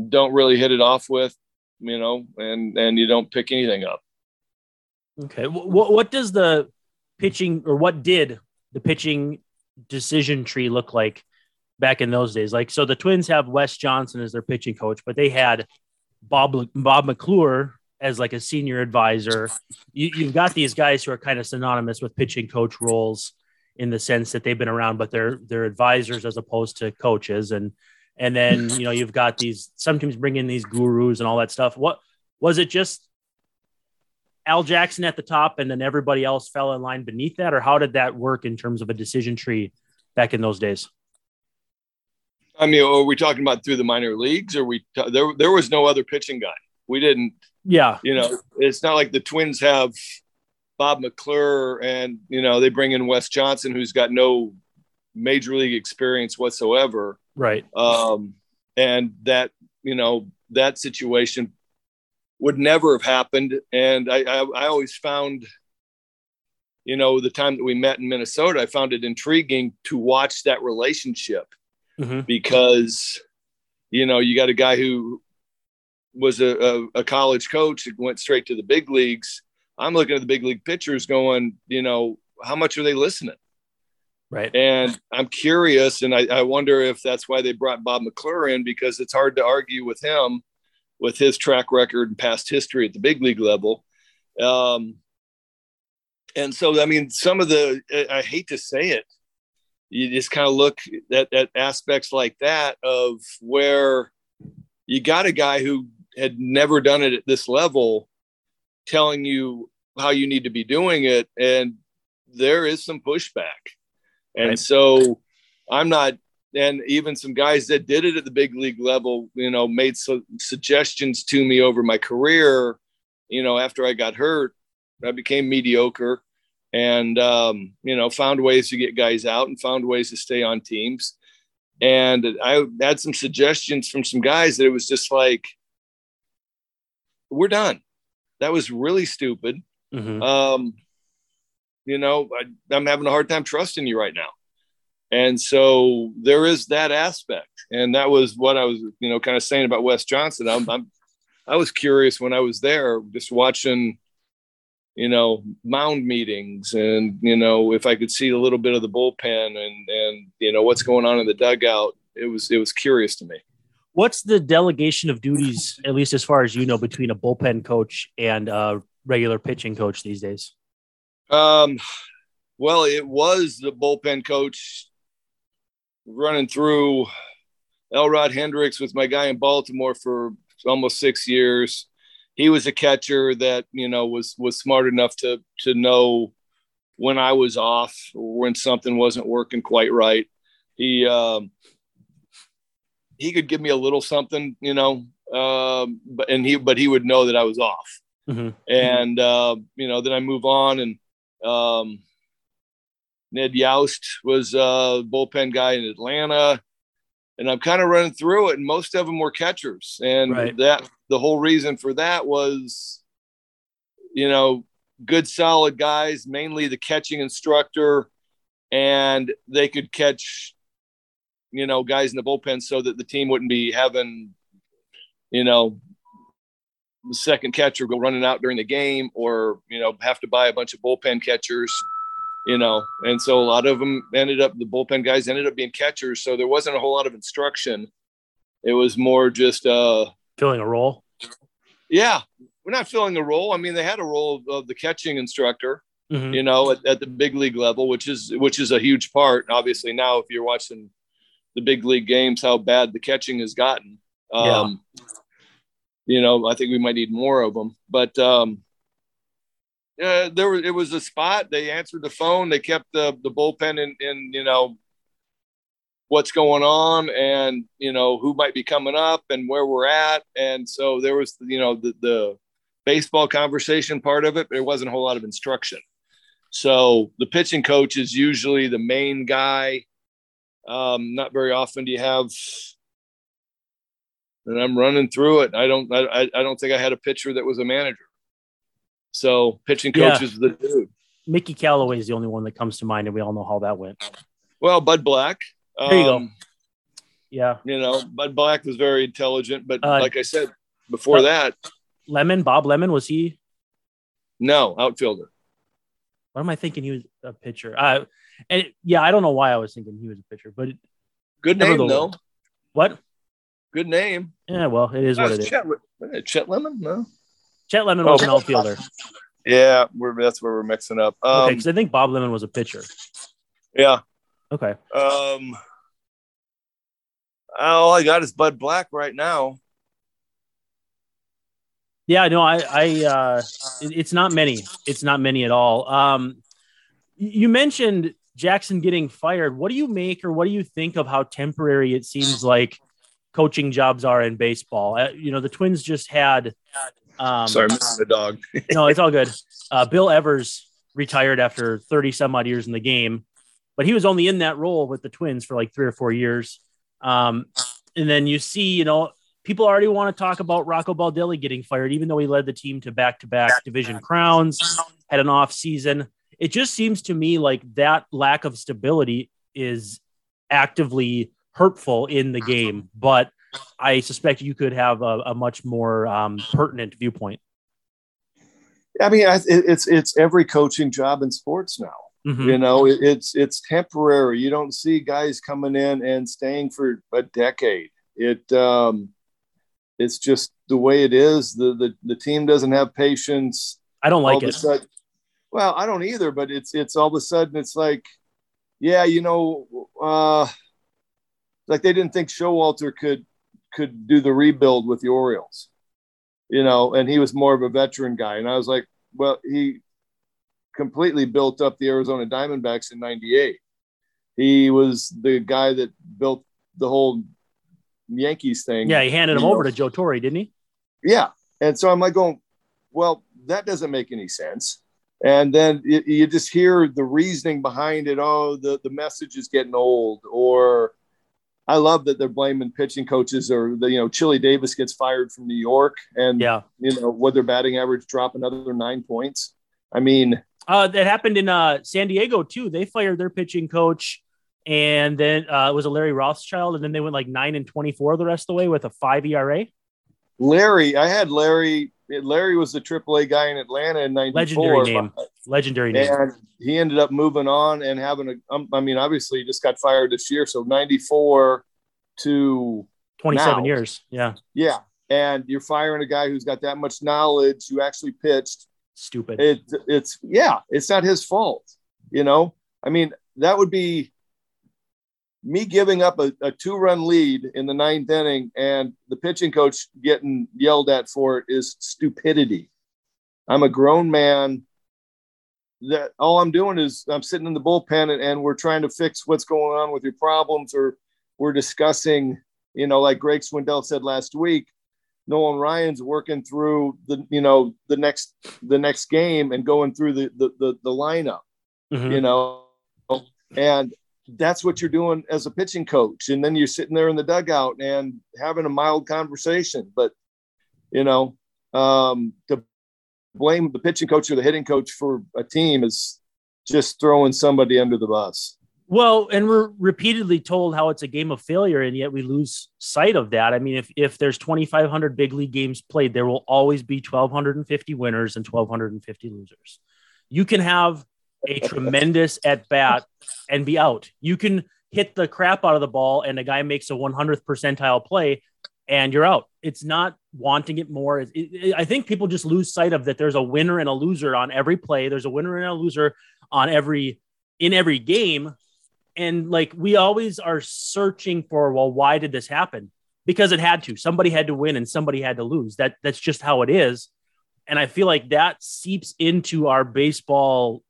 don't really hit it off with, you know, and you don't pick anything up. Okay. What does the pitching, or what did the pitching decision tree look like back in those days? Like, so the Twins have Wes Johnson as their pitching coach, but they had Bob McClure as like a senior advisor. You've got these guys who are kind of synonymous with pitching coach roles in the sense that they've been around, but they're advisors as opposed to coaches. And then, you know, you've got these, sometimes bring in these gurus and all that stuff. What was it, just Al Jackson at the top and then everybody else fell in line beneath that? Or how did that work in terms of a decision tree back in those days? I mean, are we talking about through the minor leagues, or there was no other pitching guy? We didn't. Yeah. You know, it's not like the Twins have Bob McClure and, you know, they bring in Wes Johnson, who's got no major league experience whatsoever. Right. And that, you know, that situation would never have happened. And I always found, you know, the time that we met in Minnesota, I found it intriguing to watch that relationship. Mm-hmm. Because, you know, you got a guy who was a college coach that went straight to the big leagues. I'm looking at the big league pitchers going, you know, how much are they listening? Right. And I'm curious, and I wonder if that's why they brought Bob McClure in, because it's hard to argue with him, with his track record and past history at the big league level. And so, I mean, some of the, I hate to say it, you just kind of look at aspects like that of where you got a guy who had never done it at this level telling you how you need to be doing it. And there is some pushback. And right. So I'm not, and even some guys that did it at the big league level, you know, made some suggestions to me over my career. You know, after I got hurt, I became mediocre. And, you know, found ways to get guys out and found ways to stay on teams. And I had some suggestions from some guys that it was just like, we're done. That was really stupid. Mm-hmm. You know, I'm having a hard time trusting you right now. And so there is that aspect. And that was what I was, you know, kind of saying about Wes Johnson. I was curious when I was there, just watching, you know, mound meetings and, you know, if I could see a little bit of the bullpen and, you know, what's going on in the dugout, it was curious to me. What's the delegation of duties, at least as far as you know, between a bullpen coach and a regular pitching coach these days? Well, it was the bullpen coach running through Elrod Hendricks was my guy in Baltimore for almost 6 years. He was a catcher that, you know, was smart enough to know when I was off or when something wasn't working quite right. He could give me a little something, you know, but he would know that I was off. Mm-hmm. And, you know, then I move on, and Ned Yost was a bullpen guy in Atlanta. And I'm kind of running through it, and most of them were catchers. And right. That the whole reason for that was, you know, good, solid guys, mainly the catching instructor, and they could catch, you know, guys in the bullpen so that the team wouldn't be having, you know, the second catcher go running out during the game, or, you know, have to buy a bunch of bullpen catchers. You know, and so a lot of them the bullpen guys ended up being catchers. So there wasn't a whole lot of instruction. It was more just filling a role. Yeah, we're not filling a role. I mean, they had a role of the catching instructor, mm-hmm. you know, at the big league level, which is a huge part. Obviously, now if you're watching the big league games, how bad the catching has gotten. Yeah. You know, I think we might need more of them, but. It was a spot. They answered the phone. They kept the bullpen in, you know, what's going on and, you know, who might be coming up and where we're at. And so there was, you know, the baseball conversation part of it, but it wasn't a whole lot of instruction. So the pitching coach is usually the main guy. Not very often do you have and I'm running through it. I don't think I had a pitcher that was a manager. So pitching coach is the dude. Mickey Callaway is the only one that comes to mind, and we all know how that went. Well, Bud Black. There you go. Yeah. You know, Bud Black was very intelligent, but like I said before that. Lemon, Bob Lemon, was he? No, outfielder. What am I thinking? He was a pitcher. I don't know why I was thinking he was a pitcher, but good name though. What? Good name. Yeah, well, it is what it is. Chet Lemon? No. Chet Lemon was an outfielder. Yeah, that's where we're mixing up. Okay, because I think Bob Lemon was a pitcher. Yeah. Okay. All I got is Bud Black right now. Yeah, no, I it's not many. It's not many at all. You mentioned Jackson getting fired. What do you make or what do you think of how temporary it seems like coaching jobs are in baseball? The Twins just had sorry, I'm missing the dog. No, it's all good. Bill Evers retired after 30 some odd years in the game, but he was only in that role with the Twins for like 3 or 4 years. And then you see, people already want to talk about Rocco Baldelli getting fired, even though he led the team to back-to-back division crowns, had an off season. It just seems to me like that lack of stability is actively hurtful in the game, but I suspect you could have a much more pertinent viewpoint. I mean, it's every coaching job in sports now. Mm-hmm. It's temporary. You don't see guys coming in and staying for a decade. It's just the way it is. The team doesn't have patience. I don't like it. Well, I don't either, but it's all of a sudden it's like, like they didn't think Showalter could do the rebuild with the Orioles, and he was more of a veteran guy. And I was like, well, he completely built up the Arizona Diamondbacks in 98. He was the guy that built the whole Yankees thing. Yeah, he handed him over to Joe Torre, didn't he? Yeah. And so I'm like going, well, that doesn't make any sense. And then you just hear the reasoning behind it. Oh, the message is getting old. Or I love that they're blaming pitching coaches or Chili Davis gets fired from New York and, with their batting average drop another 9 points. I mean, that happened in San Diego too. They fired their pitching coach, and then it was a Larry Rothschild, and then they went like 9-24 the rest of the way with a 5 ERA. Larry was the AAA guy in Atlanta in 94. Legendary name. And he ended up moving on and having obviously he just got fired this year. So 94 to 27 years. Yeah. Yeah. And you're firing a guy who's got that much knowledge, who actually pitched. Stupid. It's not his fault. That would be me giving up a 2-run lead in the 9th inning and the pitching coach getting yelled at for it is stupidity. I'm a grown man. That all I'm doing is I'm sitting in the bullpen and we're trying to fix what's going on with your problems, or we're discussing, like Greg Swindell said last week, Nolan Ryan's working through the next game and going through the lineup, mm-hmm. And that's what you're doing as a pitching coach. And then you're sitting there in the dugout and having a mild conversation, but to blame the pitching coach or the hitting coach for a team is just throwing somebody under the bus. Well, and we're repeatedly told how it's a game of failure, and yet we lose sight of that. I mean, if there's 2,500 big league games played, there will always be 1,250 winners and 1,250 losers. You can have a tremendous at-bat and be out. You can hit the crap out of the ball, and a guy makes a 100th percentile play, and you're out. It's not wanting it more. I think people just lose sight of that there's a winner and a loser on every play. There's a winner and a loser in every game. And like, we always are searching for, well, why did this happen? Because it had to. Somebody had to win and somebody had to lose. That's just how it is. And I feel like that seeps into our baseball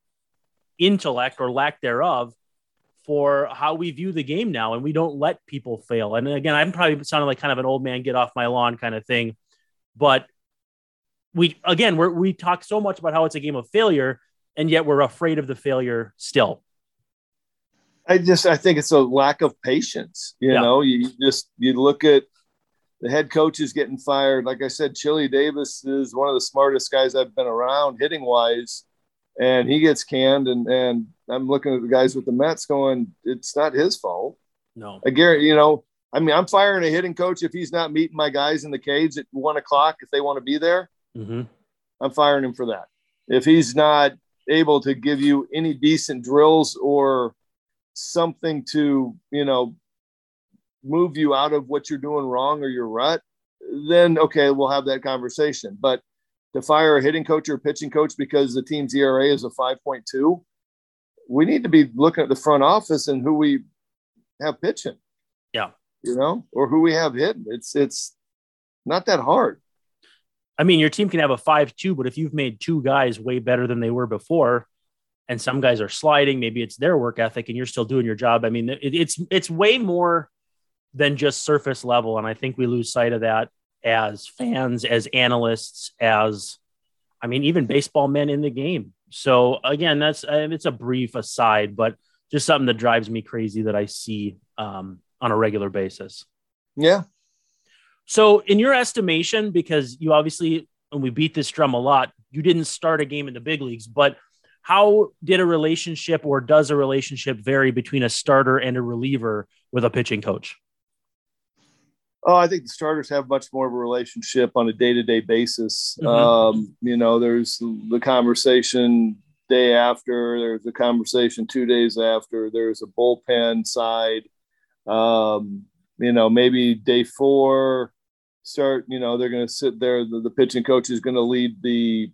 intellect, or lack thereof, for how we view the game now. And we don't let people fail. And again, I'm probably sounding like kind of an old man, get off my lawn kind of thing. But we talk so much about how it's a game of failure, and yet we're afraid of the failure still. I think it's a lack of patience. You look at The head coach is getting fired. Like I said, Chili Davis is one of the smartest guys I've been around hitting wise, and he gets canned. And I'm looking at the guys with the Mets going, it's not his fault. No, I guarantee, you know, I mean, I'm firing a hitting coach. If he's not meeting my guys in the cage at 1 o'clock, if they want to be there, mm-hmm. I'm firing him for that. If he's not able to give you any decent drills or something to, you know, move you out of what you're doing wrong or your rut, then okay, we'll have that conversation. But to fire a hitting coach or a pitching coach because the team's ERA is a 5.2, we need to be looking at the front office and who we have pitching. Yeah. You know, or who we have hitting. It's not that hard. I mean, your team can have a 5.2, but if you've made two guys way better than they were before, and some guys are sliding, maybe it's their work ethic and you're still doing your job. I mean, it's way more than just surface level. And I think we lose sight of that as fans, as analysts, as, I mean, even baseball men in the game. So again, it's a brief aside, but just something that drives me crazy that I see on a regular basis. Yeah. So in your estimation, because you obviously, and we beat this drum a lot, you didn't start a game in the big leagues, but how did a relationship or does a relationship vary between a starter and a reliever with a pitching coach? Oh, I think the starters have much more of a relationship on a day-to-day basis. Mm-hmm. You know, there's the conversation day after, there's the conversation 2 days after, there's a bullpen side. You know, maybe day four start, you know, they're going to sit there. The pitching coach is going to lead the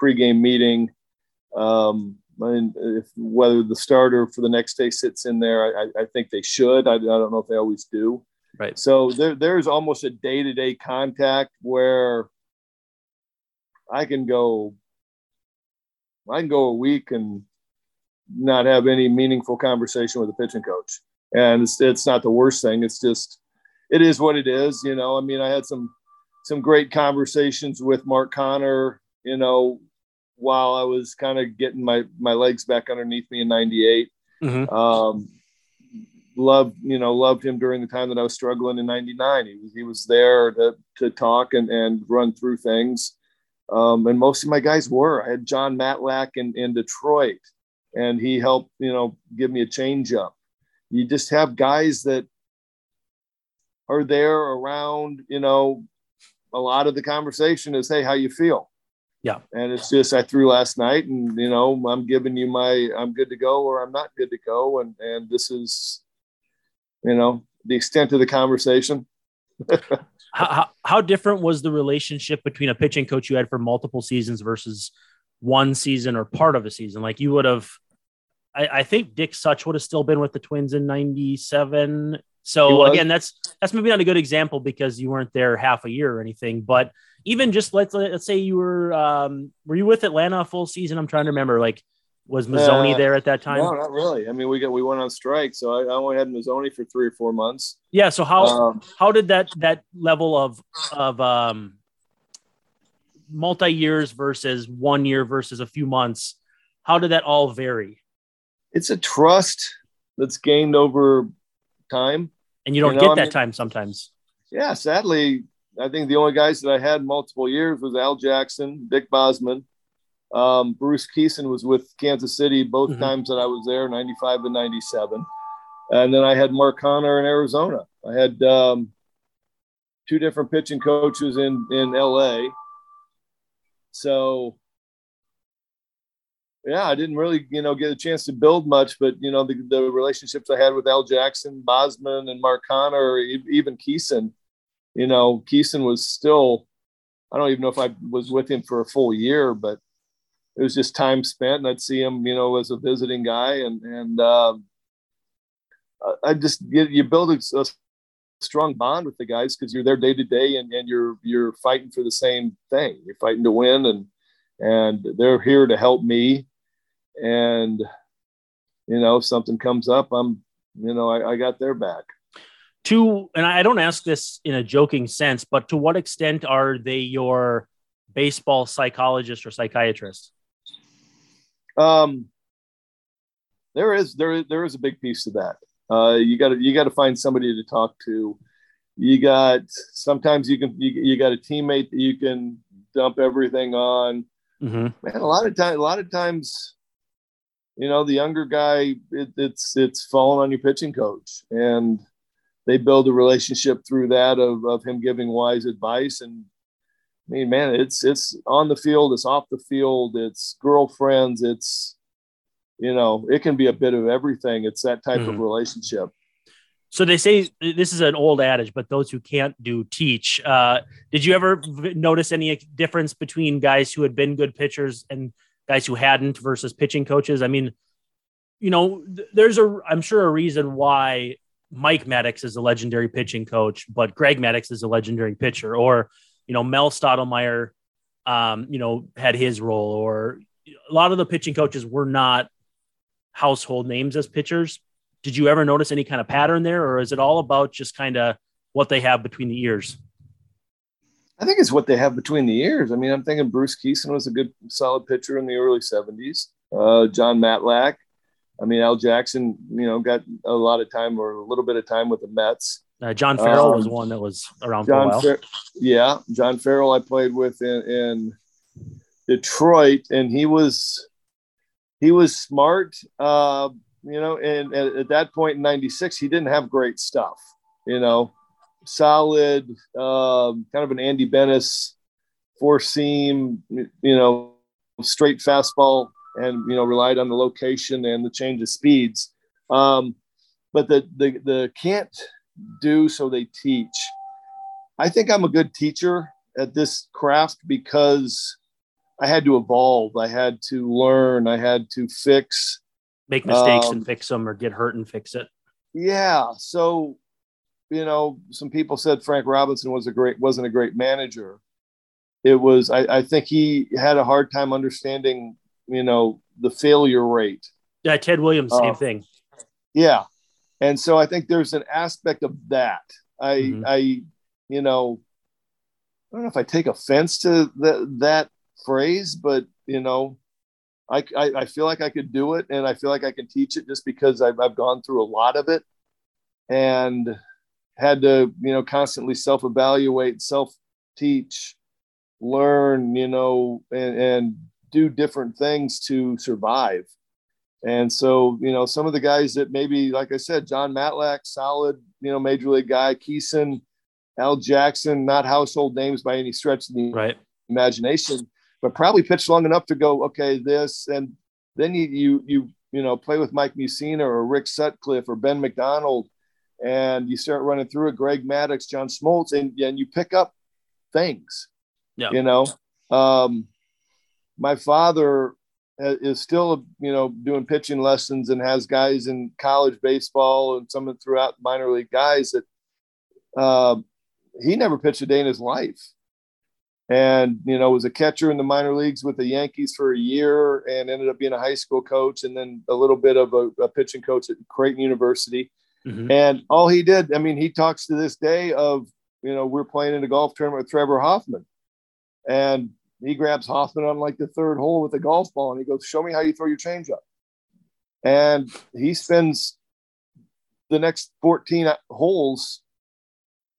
pregame meeting. And if whether the starter for the next day sits in there, I think they should. I don't know if they always do. Right. So there's almost a day-to-day contact where I can go a week and not have any meaningful conversation with a pitching coach. And it's not the worst thing. It's just, it is what it is. You know, I mean, I had some great conversations with Mark Connor, you know, while I was kind of getting my legs back underneath me in 98. Mm-hmm. Loved him during the time that I was struggling in 99. He was there to talk and run through things. And most of my guys were. I had John Matlack in Detroit, and he helped, you know, give me a change up. You just have guys that are there around, you know, a lot of the conversation is, hey, how you feel? Yeah. And it's just, I threw last night and, you know, I'm giving you I'm good to go or I'm not good to go. And this is, you know, the extent of the conversation. How different was the relationship between a pitching coach you had for multiple seasons versus one season or part of a season? Like you would have, I think Dick Such would have still been with the Twins in 97. So again, that's maybe not a good example because you weren't there half a year or anything, but even just let's say you were you with Atlanta a full season? I'm trying to remember, like, was Mazzoni there at that time? No, not really. I mean, we went on strike. So I only had Mazzoni for 3 or 4 months. Yeah. So how did that level of multi-years versus 1 year versus a few months, how did that all vary? It's a trust that's gained over time. And you don't get that time sometimes. Yeah. Sadly, I think the only guys that I had multiple years was Al Jackson, Dick Bosman. Bruce Kison was with Kansas City both mm-hmm. times that I was there, 95 and 97. And then I had Mark Connor in Arizona. I had two different pitching coaches in LA. So, yeah, I didn't really, you know, get a chance to build much, but, you know, the relationships I had with Al Jackson, Bosman, and Mark Connor, even Kison, you know, Kison was still, I don't even know if I was with him for a full year, but it was just time spent. And I'd see him, you know, as a visiting guy. And I just, you build a strong bond with the guys because you're there day to day and you're fighting for the same thing. You're fighting to win and they're here to help me. And, you know, if something comes up, I got their back. And I don't ask this in a joking sense, but to what extent are they your baseball psychologist or psychiatrist? There is a big piece to that. You got to find somebody to talk to You got, sometimes you got a teammate that you can dump everything on. Mm-hmm. Man, a lot of times, you know, the younger guy, it's falling on your pitching coach, and they build a relationship through that of him giving wise advice. And I mean, man, it's on the field, it's off the field, it's girlfriends, it's, you know, it can be a bit of everything. It's that type of relationship. So they say, this is an old adage, but those who can't do teach. Did you ever notice any difference between guys who had been good pitchers and guys who hadn't versus pitching coaches? I mean, you know, I'm sure a reason why Mike Maddox is a legendary pitching coach, but Greg Maddox is a legendary pitcher, or, you know, Mel Stottlemyre, you know, had his role, or a lot of the pitching coaches were not household names as pitchers. Did you ever notice any kind of pattern there, or is it all about just kind of what they have between the ears? I think it's what they have between the ears. I mean, I'm thinking Bruce Kison was a good, solid pitcher in the early 70s. John Matlack. I mean, Al Jackson, you know, got a lot of time, or a little bit of time with the Mets. John Farrell was one that was around for a while. John Farrell I played with in Detroit, and he was smart, you know, and at that point in 96, he didn't have great stuff, you know, solid, kind of an Andy Bennis four seam, you know, straight fastball, and, you know, relied on the location and the change of speeds. But the can't do, so they teach. I think I'm a good teacher at this craft because I had to evolve. I had to learn. I had to fix. Make mistakes and fix them, or get hurt and fix it. Yeah. So, you know, some people said Frank Robinson wasn't a great manager. It was, I think he had a hard time understanding, you know, the failure rate. Yeah. Ted Williams, same thing. Yeah. And so I think there's an aspect of that. You know, I don't know if I take offense to that phrase, but, you know, I feel like I could do it, and I feel like I can teach it just because I've gone through a lot of it and had to, you know, constantly self-evaluate, self-teach, learn, you know, and do different things to survive. And so, you know, some of the guys that maybe, like I said, John Matlack, solid, you know, major league guy, Kison, Al Jackson, not household names by any stretch of the imagination, but probably pitched long enough to go, okay, this, and then you know, play with Mike Mussina or Rick Sutcliffe or Ben McDonald, and you start running through it, Greg Maddox, John Smoltz, and you pick up things. Yeah, you know. My father is still, you know, doing pitching lessons and has guys in college baseball and some throughout minor league guys that he never pitched a day in his life. And, you know, was a catcher in the minor leagues with the Yankees for a year and ended up being a high school coach, and then a little bit of a pitching coach at Creighton University. Mm-hmm. And all he did, I mean, he talks to this day of, you know, we're playing in a golf tournament with Trevor Hoffman, and he grabs Hoffman on like the third hole with a golf ball, and he goes, show me how you throw your changeup. And he spends the next 14 holes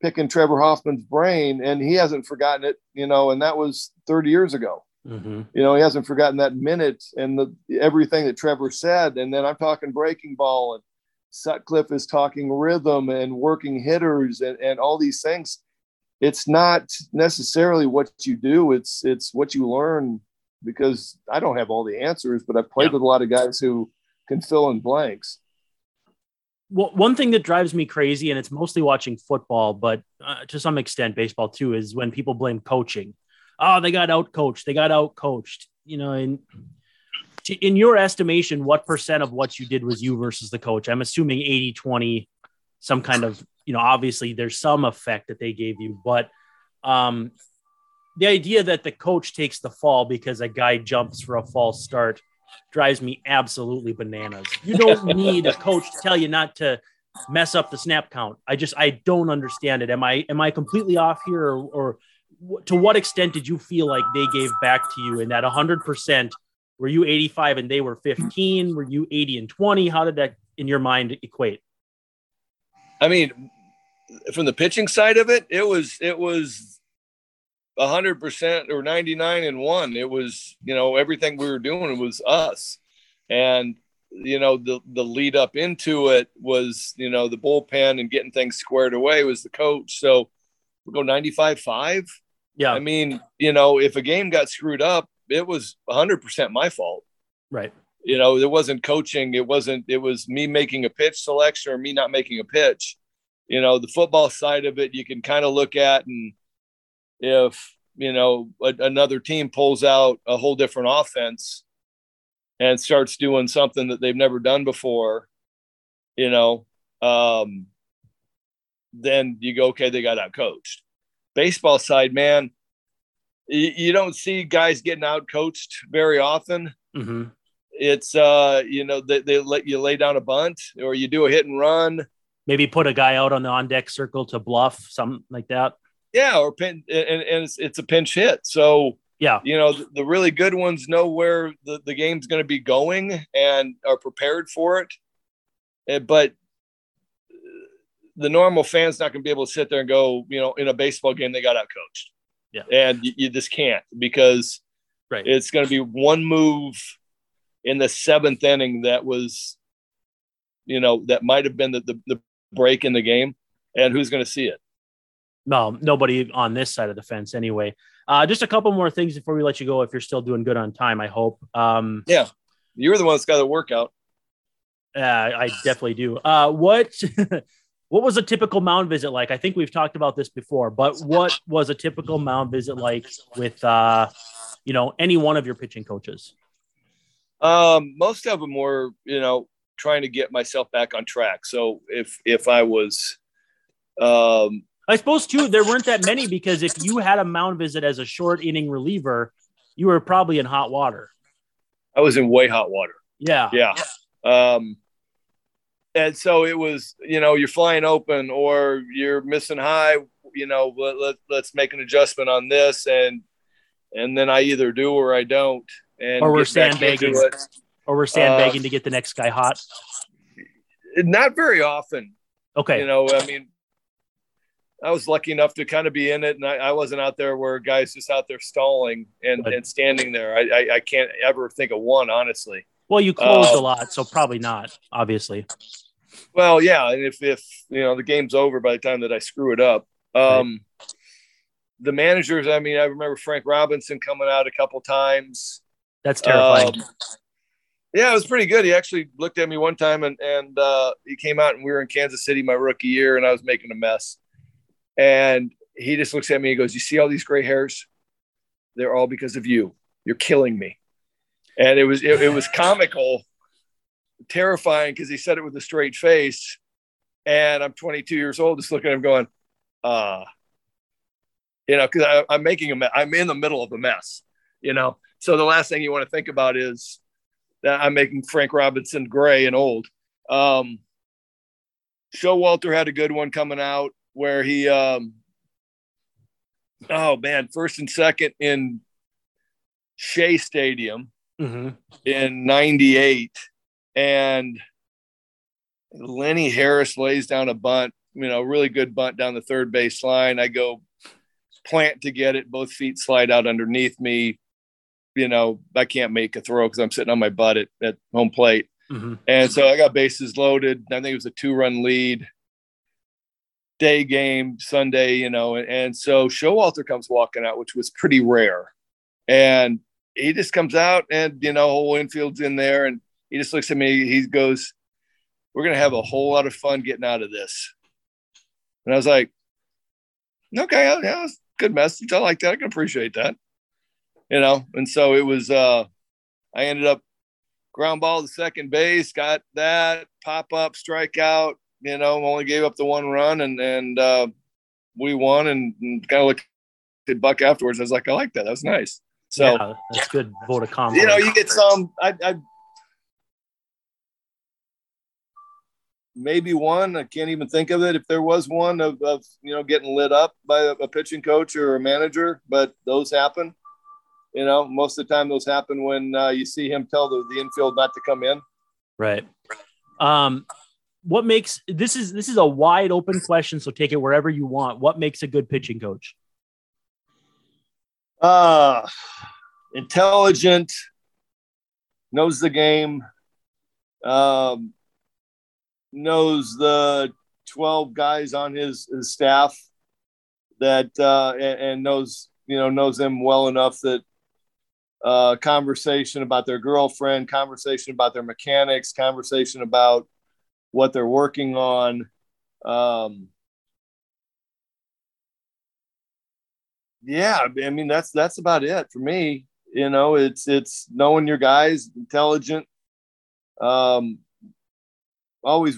picking Trevor Hoffman's brain, and he hasn't forgotten it, you know, and that was 30 years ago. Mm-hmm. You know, he hasn't forgotten that minute and everything that Trevor said. And then I'm talking breaking ball, and Sutcliffe is talking rhythm and working hitters and all these things. It's not necessarily what you do. It's what you learn, because I don't have all the answers, but I've played with a lot of guys who can fill in blanks. Well, one thing that drives me crazy, and it's mostly watching football, but to some extent baseball too, is when people blame coaching. Oh, they got outcoached. You know, and in your estimation, what percent of what you did was you versus the coach? I'm assuming 80-20, some kind of, you know, obviously there's some effect that they gave you, but the idea that the coach takes the fall because a guy jumps for a false start drives me absolutely bananas. You don't need a coach to tell you not to mess up the snap count. I don't understand it. Am I completely off here? Or to what extent did you feel like they gave back to you in that 100%? Were you 85 and they were 15? Were you 80 and 20? How did that in your mind equate? I mean, from the pitching side of it, it was 100% or 99-1. It was, you know, everything we were doing was us. And, you know, the lead up into it was, you know, the bullpen and getting things squared away was the coach. So we go 95-5. Yeah. I mean, you know, if a game got screwed up, it was 100% my fault. Right. You know, there wasn't coaching. It was me making a pitch selection or me not making a pitch. You know, the football side of it, you can kind of look at, and if, you know, another team pulls out a whole different offense and starts doing something that they've never done before, you know, then you go, okay, they got out coached. Baseball side, man, you don't see guys getting out coached very often. Mm-hmm. It's, you know, they let you lay down a bunt or you do a hit and run. Maybe put a guy out on the on-deck circle to bluff, something like that. Yeah, or pin, and it's a pinch hit. So, yeah, you know, the really good ones know where the game's going to be going and are prepared for it. But the normal fan's not going to be able to sit there and go, you know, in a baseball game, they got out coached. Yeah. And you just can't, because right, it's going to be one move in the seventh inning that was, you know, that might have been the break in the game, and who's going to see it? No, nobody on this side of the fence anyway. Just a couple more things before we let you go, if you're still doing good on time, I hope. Yeah, you were the one that's got the workout. I definitely do. What was a typical mound visit like? I think we've talked about this before, but what was a typical mound visit like with, you know, any one of your pitching coaches? Most of them were, you know, trying to get myself back on track. So if I was, I suppose too, there weren't that many, because if you had a mound visit as a short inning reliever, you were probably in hot water. I was in way hot water. Yeah. Yeah. And so it was, you know, you're flying open or you're missing high, you know, let's make an adjustment on this. And then I either do, or I don't. And Or we're sandbagging to get the next guy hot. Not very often. Okay. You know, I mean, I was lucky enough to kind of be in it, and I wasn't out there where guys just out there stalling and standing there. I can't ever think of one, honestly. Well, you closed a lot, so probably not, obviously. Well, yeah. And if you know, the game's over by the time that I screw it up. Right. The managers, I mean, I remember Frank Robinson coming out a couple times. That's terrifying. Yeah, it was pretty good. He actually looked at me one time, and he came out, and we were in Kansas City my rookie year, and I was making a mess. And he just looks at me and goes, "You see all these gray hairs? They're all because of you. You're killing me." And it was comical, terrifying, because he said it with a straight face. And I'm 22 years old, just looking at him going, you know, because I'm making a mess. I'm in the middle of a mess, you know. So the last thing you want to think about is that I'm making Frank Robinson gray and old. Showalter had a good one coming out where he, first and second in Shea Stadium in 98. And Lenny Harris lays down a bunt, you know, really good bunt down the third base line. I go plant to get it. Both feet slide out underneath me. You know, I can't make a throw because I'm sitting on my butt at home plate. Mm-hmm. And so I got bases loaded. I think it was a 2-run lead, day game, Sunday, you know. And so Showalter comes walking out, which was pretty rare. And he just comes out, and, you know, whole infield's in there. And he just looks at me. He goes, "We're going to have a whole lot of fun getting out of this." And I was like, okay, yeah, that's a good message. I like that. I can appreciate that. You know, and so it was, I ended up ground ball to second base, got that pop up strikeout, you know, only gave up the 1 run, and we won, and kind of looked at Buck afterwards. I was like, I like that. That was nice. So yeah, that's good vote of confidence. You know, you get some, I maybe one, I can't even think of it. If there was one of you know, getting lit up by a pitching coach or a manager, but those happen. You know, most of the time those happen when you see him tell the infield not to come in. Right. what makes this is a wide open question, so take it wherever you want. What makes a good pitching coach? Intelligent, knows the game, knows the 12 guys on his staff that and knows them well enough that conversation about their girlfriend, conversation about their mechanics, conversation about what they're working on. Yeah, I mean, that's about it for me. You know, it's knowing your guys, intelligent, always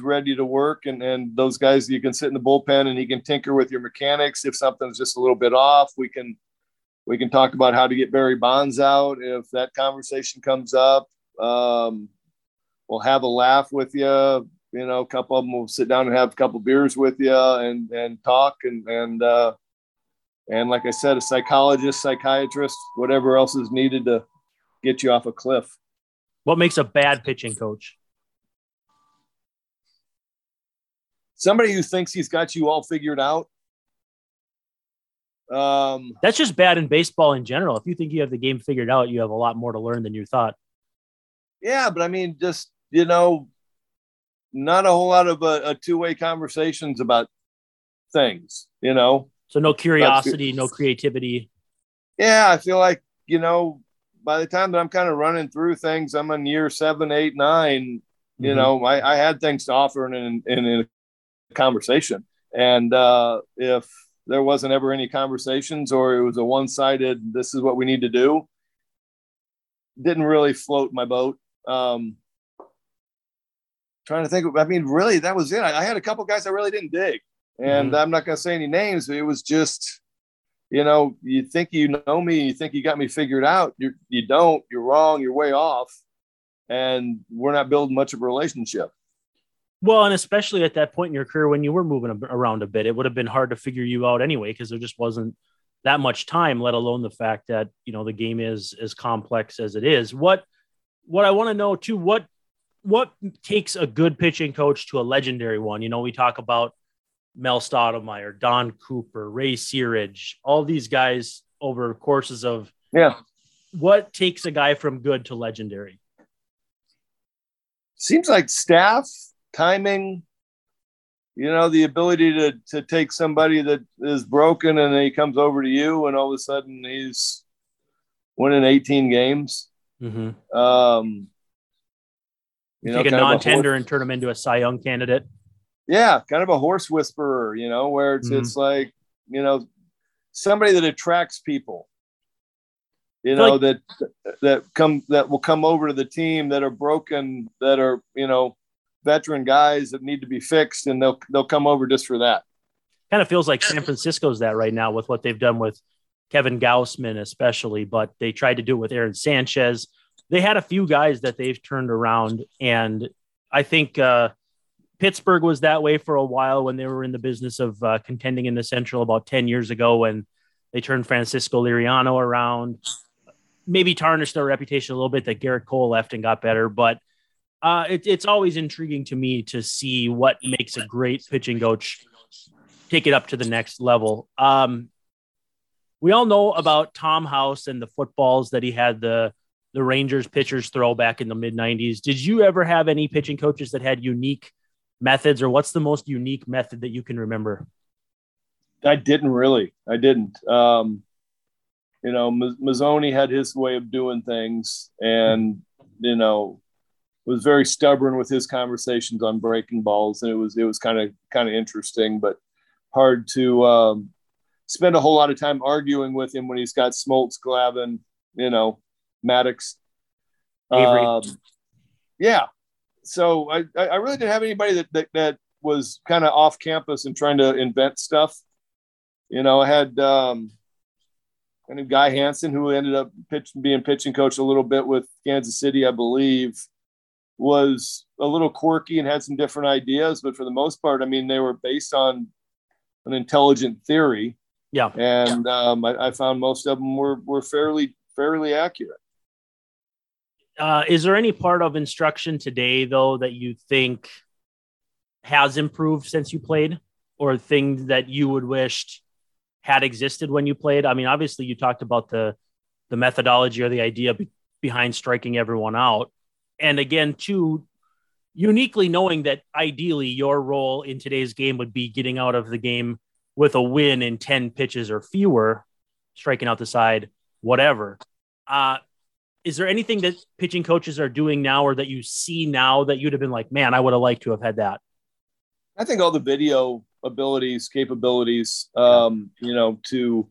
ready to work. And those guys, you can sit in the bullpen and you can tinker with your mechanics. If something's just a little bit off, we can talk about how to get Barry Bonds out. If that conversation comes up, we'll have a laugh with you. You know, a couple of them will sit down and have a couple beers with you and talk. And like I said, a psychologist, psychiatrist, whatever else is needed to get you off a cliff. What makes a bad pitching coach? Somebody who thinks he's got you all figured out. That's just bad in baseball in general. If you think you have the game figured out, you have a lot more to learn than you thought. Yeah, but I mean, just, you know, not a whole lot of a two-way conversations about things, you know. So no curiosity, no creativity. Yeah, I feel like, you know, by the time that I'm kind of running through things, I'm in year 7, 8, 9. Mm-hmm. You know, I had things to offer in a conversation. And if there wasn't ever any conversations, or it was a one-sided, this is what we need to do, didn't really float my boat. Trying to think, I mean, really, that was it. I had a couple guys I really didn't dig. And I'm not going to say any names, but it was just, you know, you think you know me, you think you got me figured out. You don't, you're wrong, you're way off. And we're not building much of a relationship. Well, and especially at that point in your career when you were moving around a bit, it would have been hard to figure you out anyway, because there just wasn't that much time, let alone the fact that, you know, the game is as complex as it is. What I want to know, too, what takes a good pitching coach to a legendary one? You know, we talk about Mel Stottlemyre, Don Cooper, Ray Searage, all these guys over courses of what takes a guy from good to legendary? Seems like staff, timing, you know, the ability to take somebody that is broken and then he comes over to you and all of a sudden he's winning 18 games. Mm-hmm. You know, take a non-tender and turn him into a Cy Young candidate. Yeah, kind of a horse whisperer, you know, where it's like, you know, somebody that attracts people, you know, like, that will come over to the team that are broken, that are, you know, veteran guys that need to be fixed, and they'll come over just for that. Kind of feels like San Francisco's that right now with what they've done with Kevin Gausman especially, but they tried to do it with Aaron Sanchez. They had a few guys that they've turned around, and I think Pittsburgh was that way for a while when they were in the business of contending in the Central about 10 years ago when they turned Francisco Liriano around, maybe tarnished their reputation a little bit that Garrett Cole left and got better. But it's always intriguing to me to see what makes a great pitching coach take it up to the next level. We all know about Tom House and the footballs that he had the Rangers pitchers throw back in the mid-90s. Did you ever have any pitching coaches that had unique methods, or what's the most unique method that you can remember? I didn't. You know, Mazzoni had his way of doing things and, you know, was very stubborn with his conversations on breaking balls. And it was kind of interesting, but hard to spend a whole lot of time arguing with him when he's got Smoltz, Glavine, you know, Maddox. Avery. Yeah. So I really didn't have anybody that was kind of off campus and trying to invent stuff. You know, I had Guy Hansen, who ended up being pitching coach a little bit with Kansas City, I believe, was a little quirky and had some different ideas. But for the most part, I mean, they were based on an intelligent theory. Yeah. And I found most of them were fairly accurate. Is there any part of instruction today, though, that you think has improved since you played, or things that you would wished had existed when you played? I mean, obviously you talked about the methodology or the idea behind striking everyone out. And again, too, uniquely knowing that ideally your role in today's game would be getting out of the game with a win in 10 pitches or fewer, striking out the side, whatever. Is there anything that pitching coaches are doing now or that you see now that you'd have been like, man, I would have liked to have had that? I think all the video abilities, capabilities, to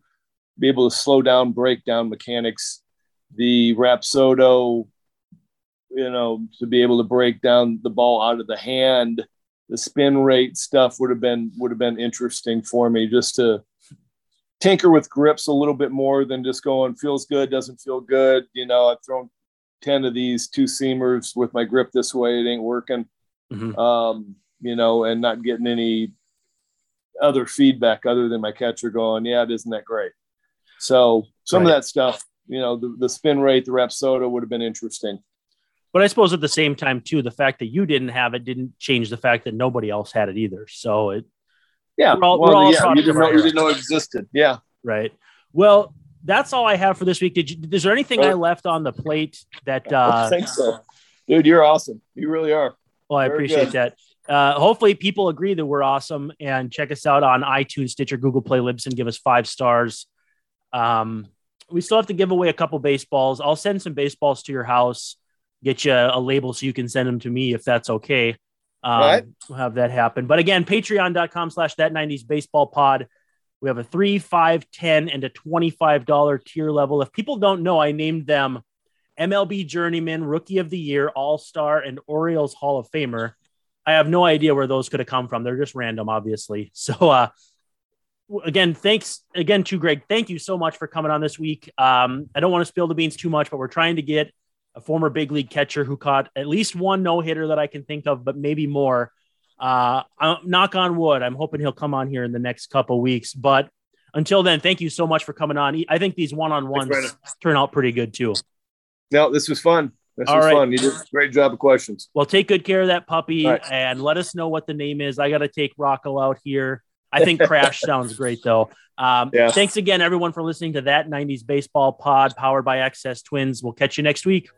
be able to slow down, break down mechanics, the Rapsodo, to be able to break down the ball out of the hand, the spin rate stuff would have been interesting for me, just to tinker with grips a little bit more than just going feels good, doesn't feel good. I've thrown 10 of these two seamers with my grip this way, it ain't working. Mm-hmm. And not getting any other feedback other than my catcher going, yeah, it isn't that great. So some of that stuff, the spin rate, the Rapsodo would have been interesting. But I suppose at the same time, too, the fact that you didn't have it didn't change the fact that nobody else had it either. So it, yeah, you didn't know it existed. Yeah, right. Well, that's all I have for this week. Is there anything I left on the plate that? I think so, dude. You're awesome. You really are. Well, I appreciate that. Hopefully, people agree that we're awesome and check us out on iTunes, Stitcher, Google Play, Libsyn. Give us 5 stars. We still have to give away a couple baseballs. I'll send some baseballs to your house. Get you a label so you can send them to me if that's okay. All right. We'll have that happen. But again, patreon.com/that90sbaseballpod. We have a $3, $5, $10 and a $25 tier level. If people don't know, I named them MLB Journeyman, Rookie of the Year, All-Star, and Orioles Hall of Famer. I have no idea where those could have come from. They're just random, obviously. So again, thanks again to Greg. Thank you so much for coming on this week. I don't want to spill the beans too much, but we're trying to get a former big league catcher who caught at least one no-hitter that I can think of, but maybe more. Knock on wood. I'm hoping he'll come on here in the next couple weeks. But until then, thank you so much for coming on. I think these one-on-ones turn out pretty good too. No, this was fun. This was fun. You did a great job of questions. Well, take good care of that puppy and let us know what the name is. I got to take Rocco out here. I think Crash sounds great, though. Thanks again, everyone, for listening to That 90s Baseball Pod, powered by Access Twins. We'll catch you next week.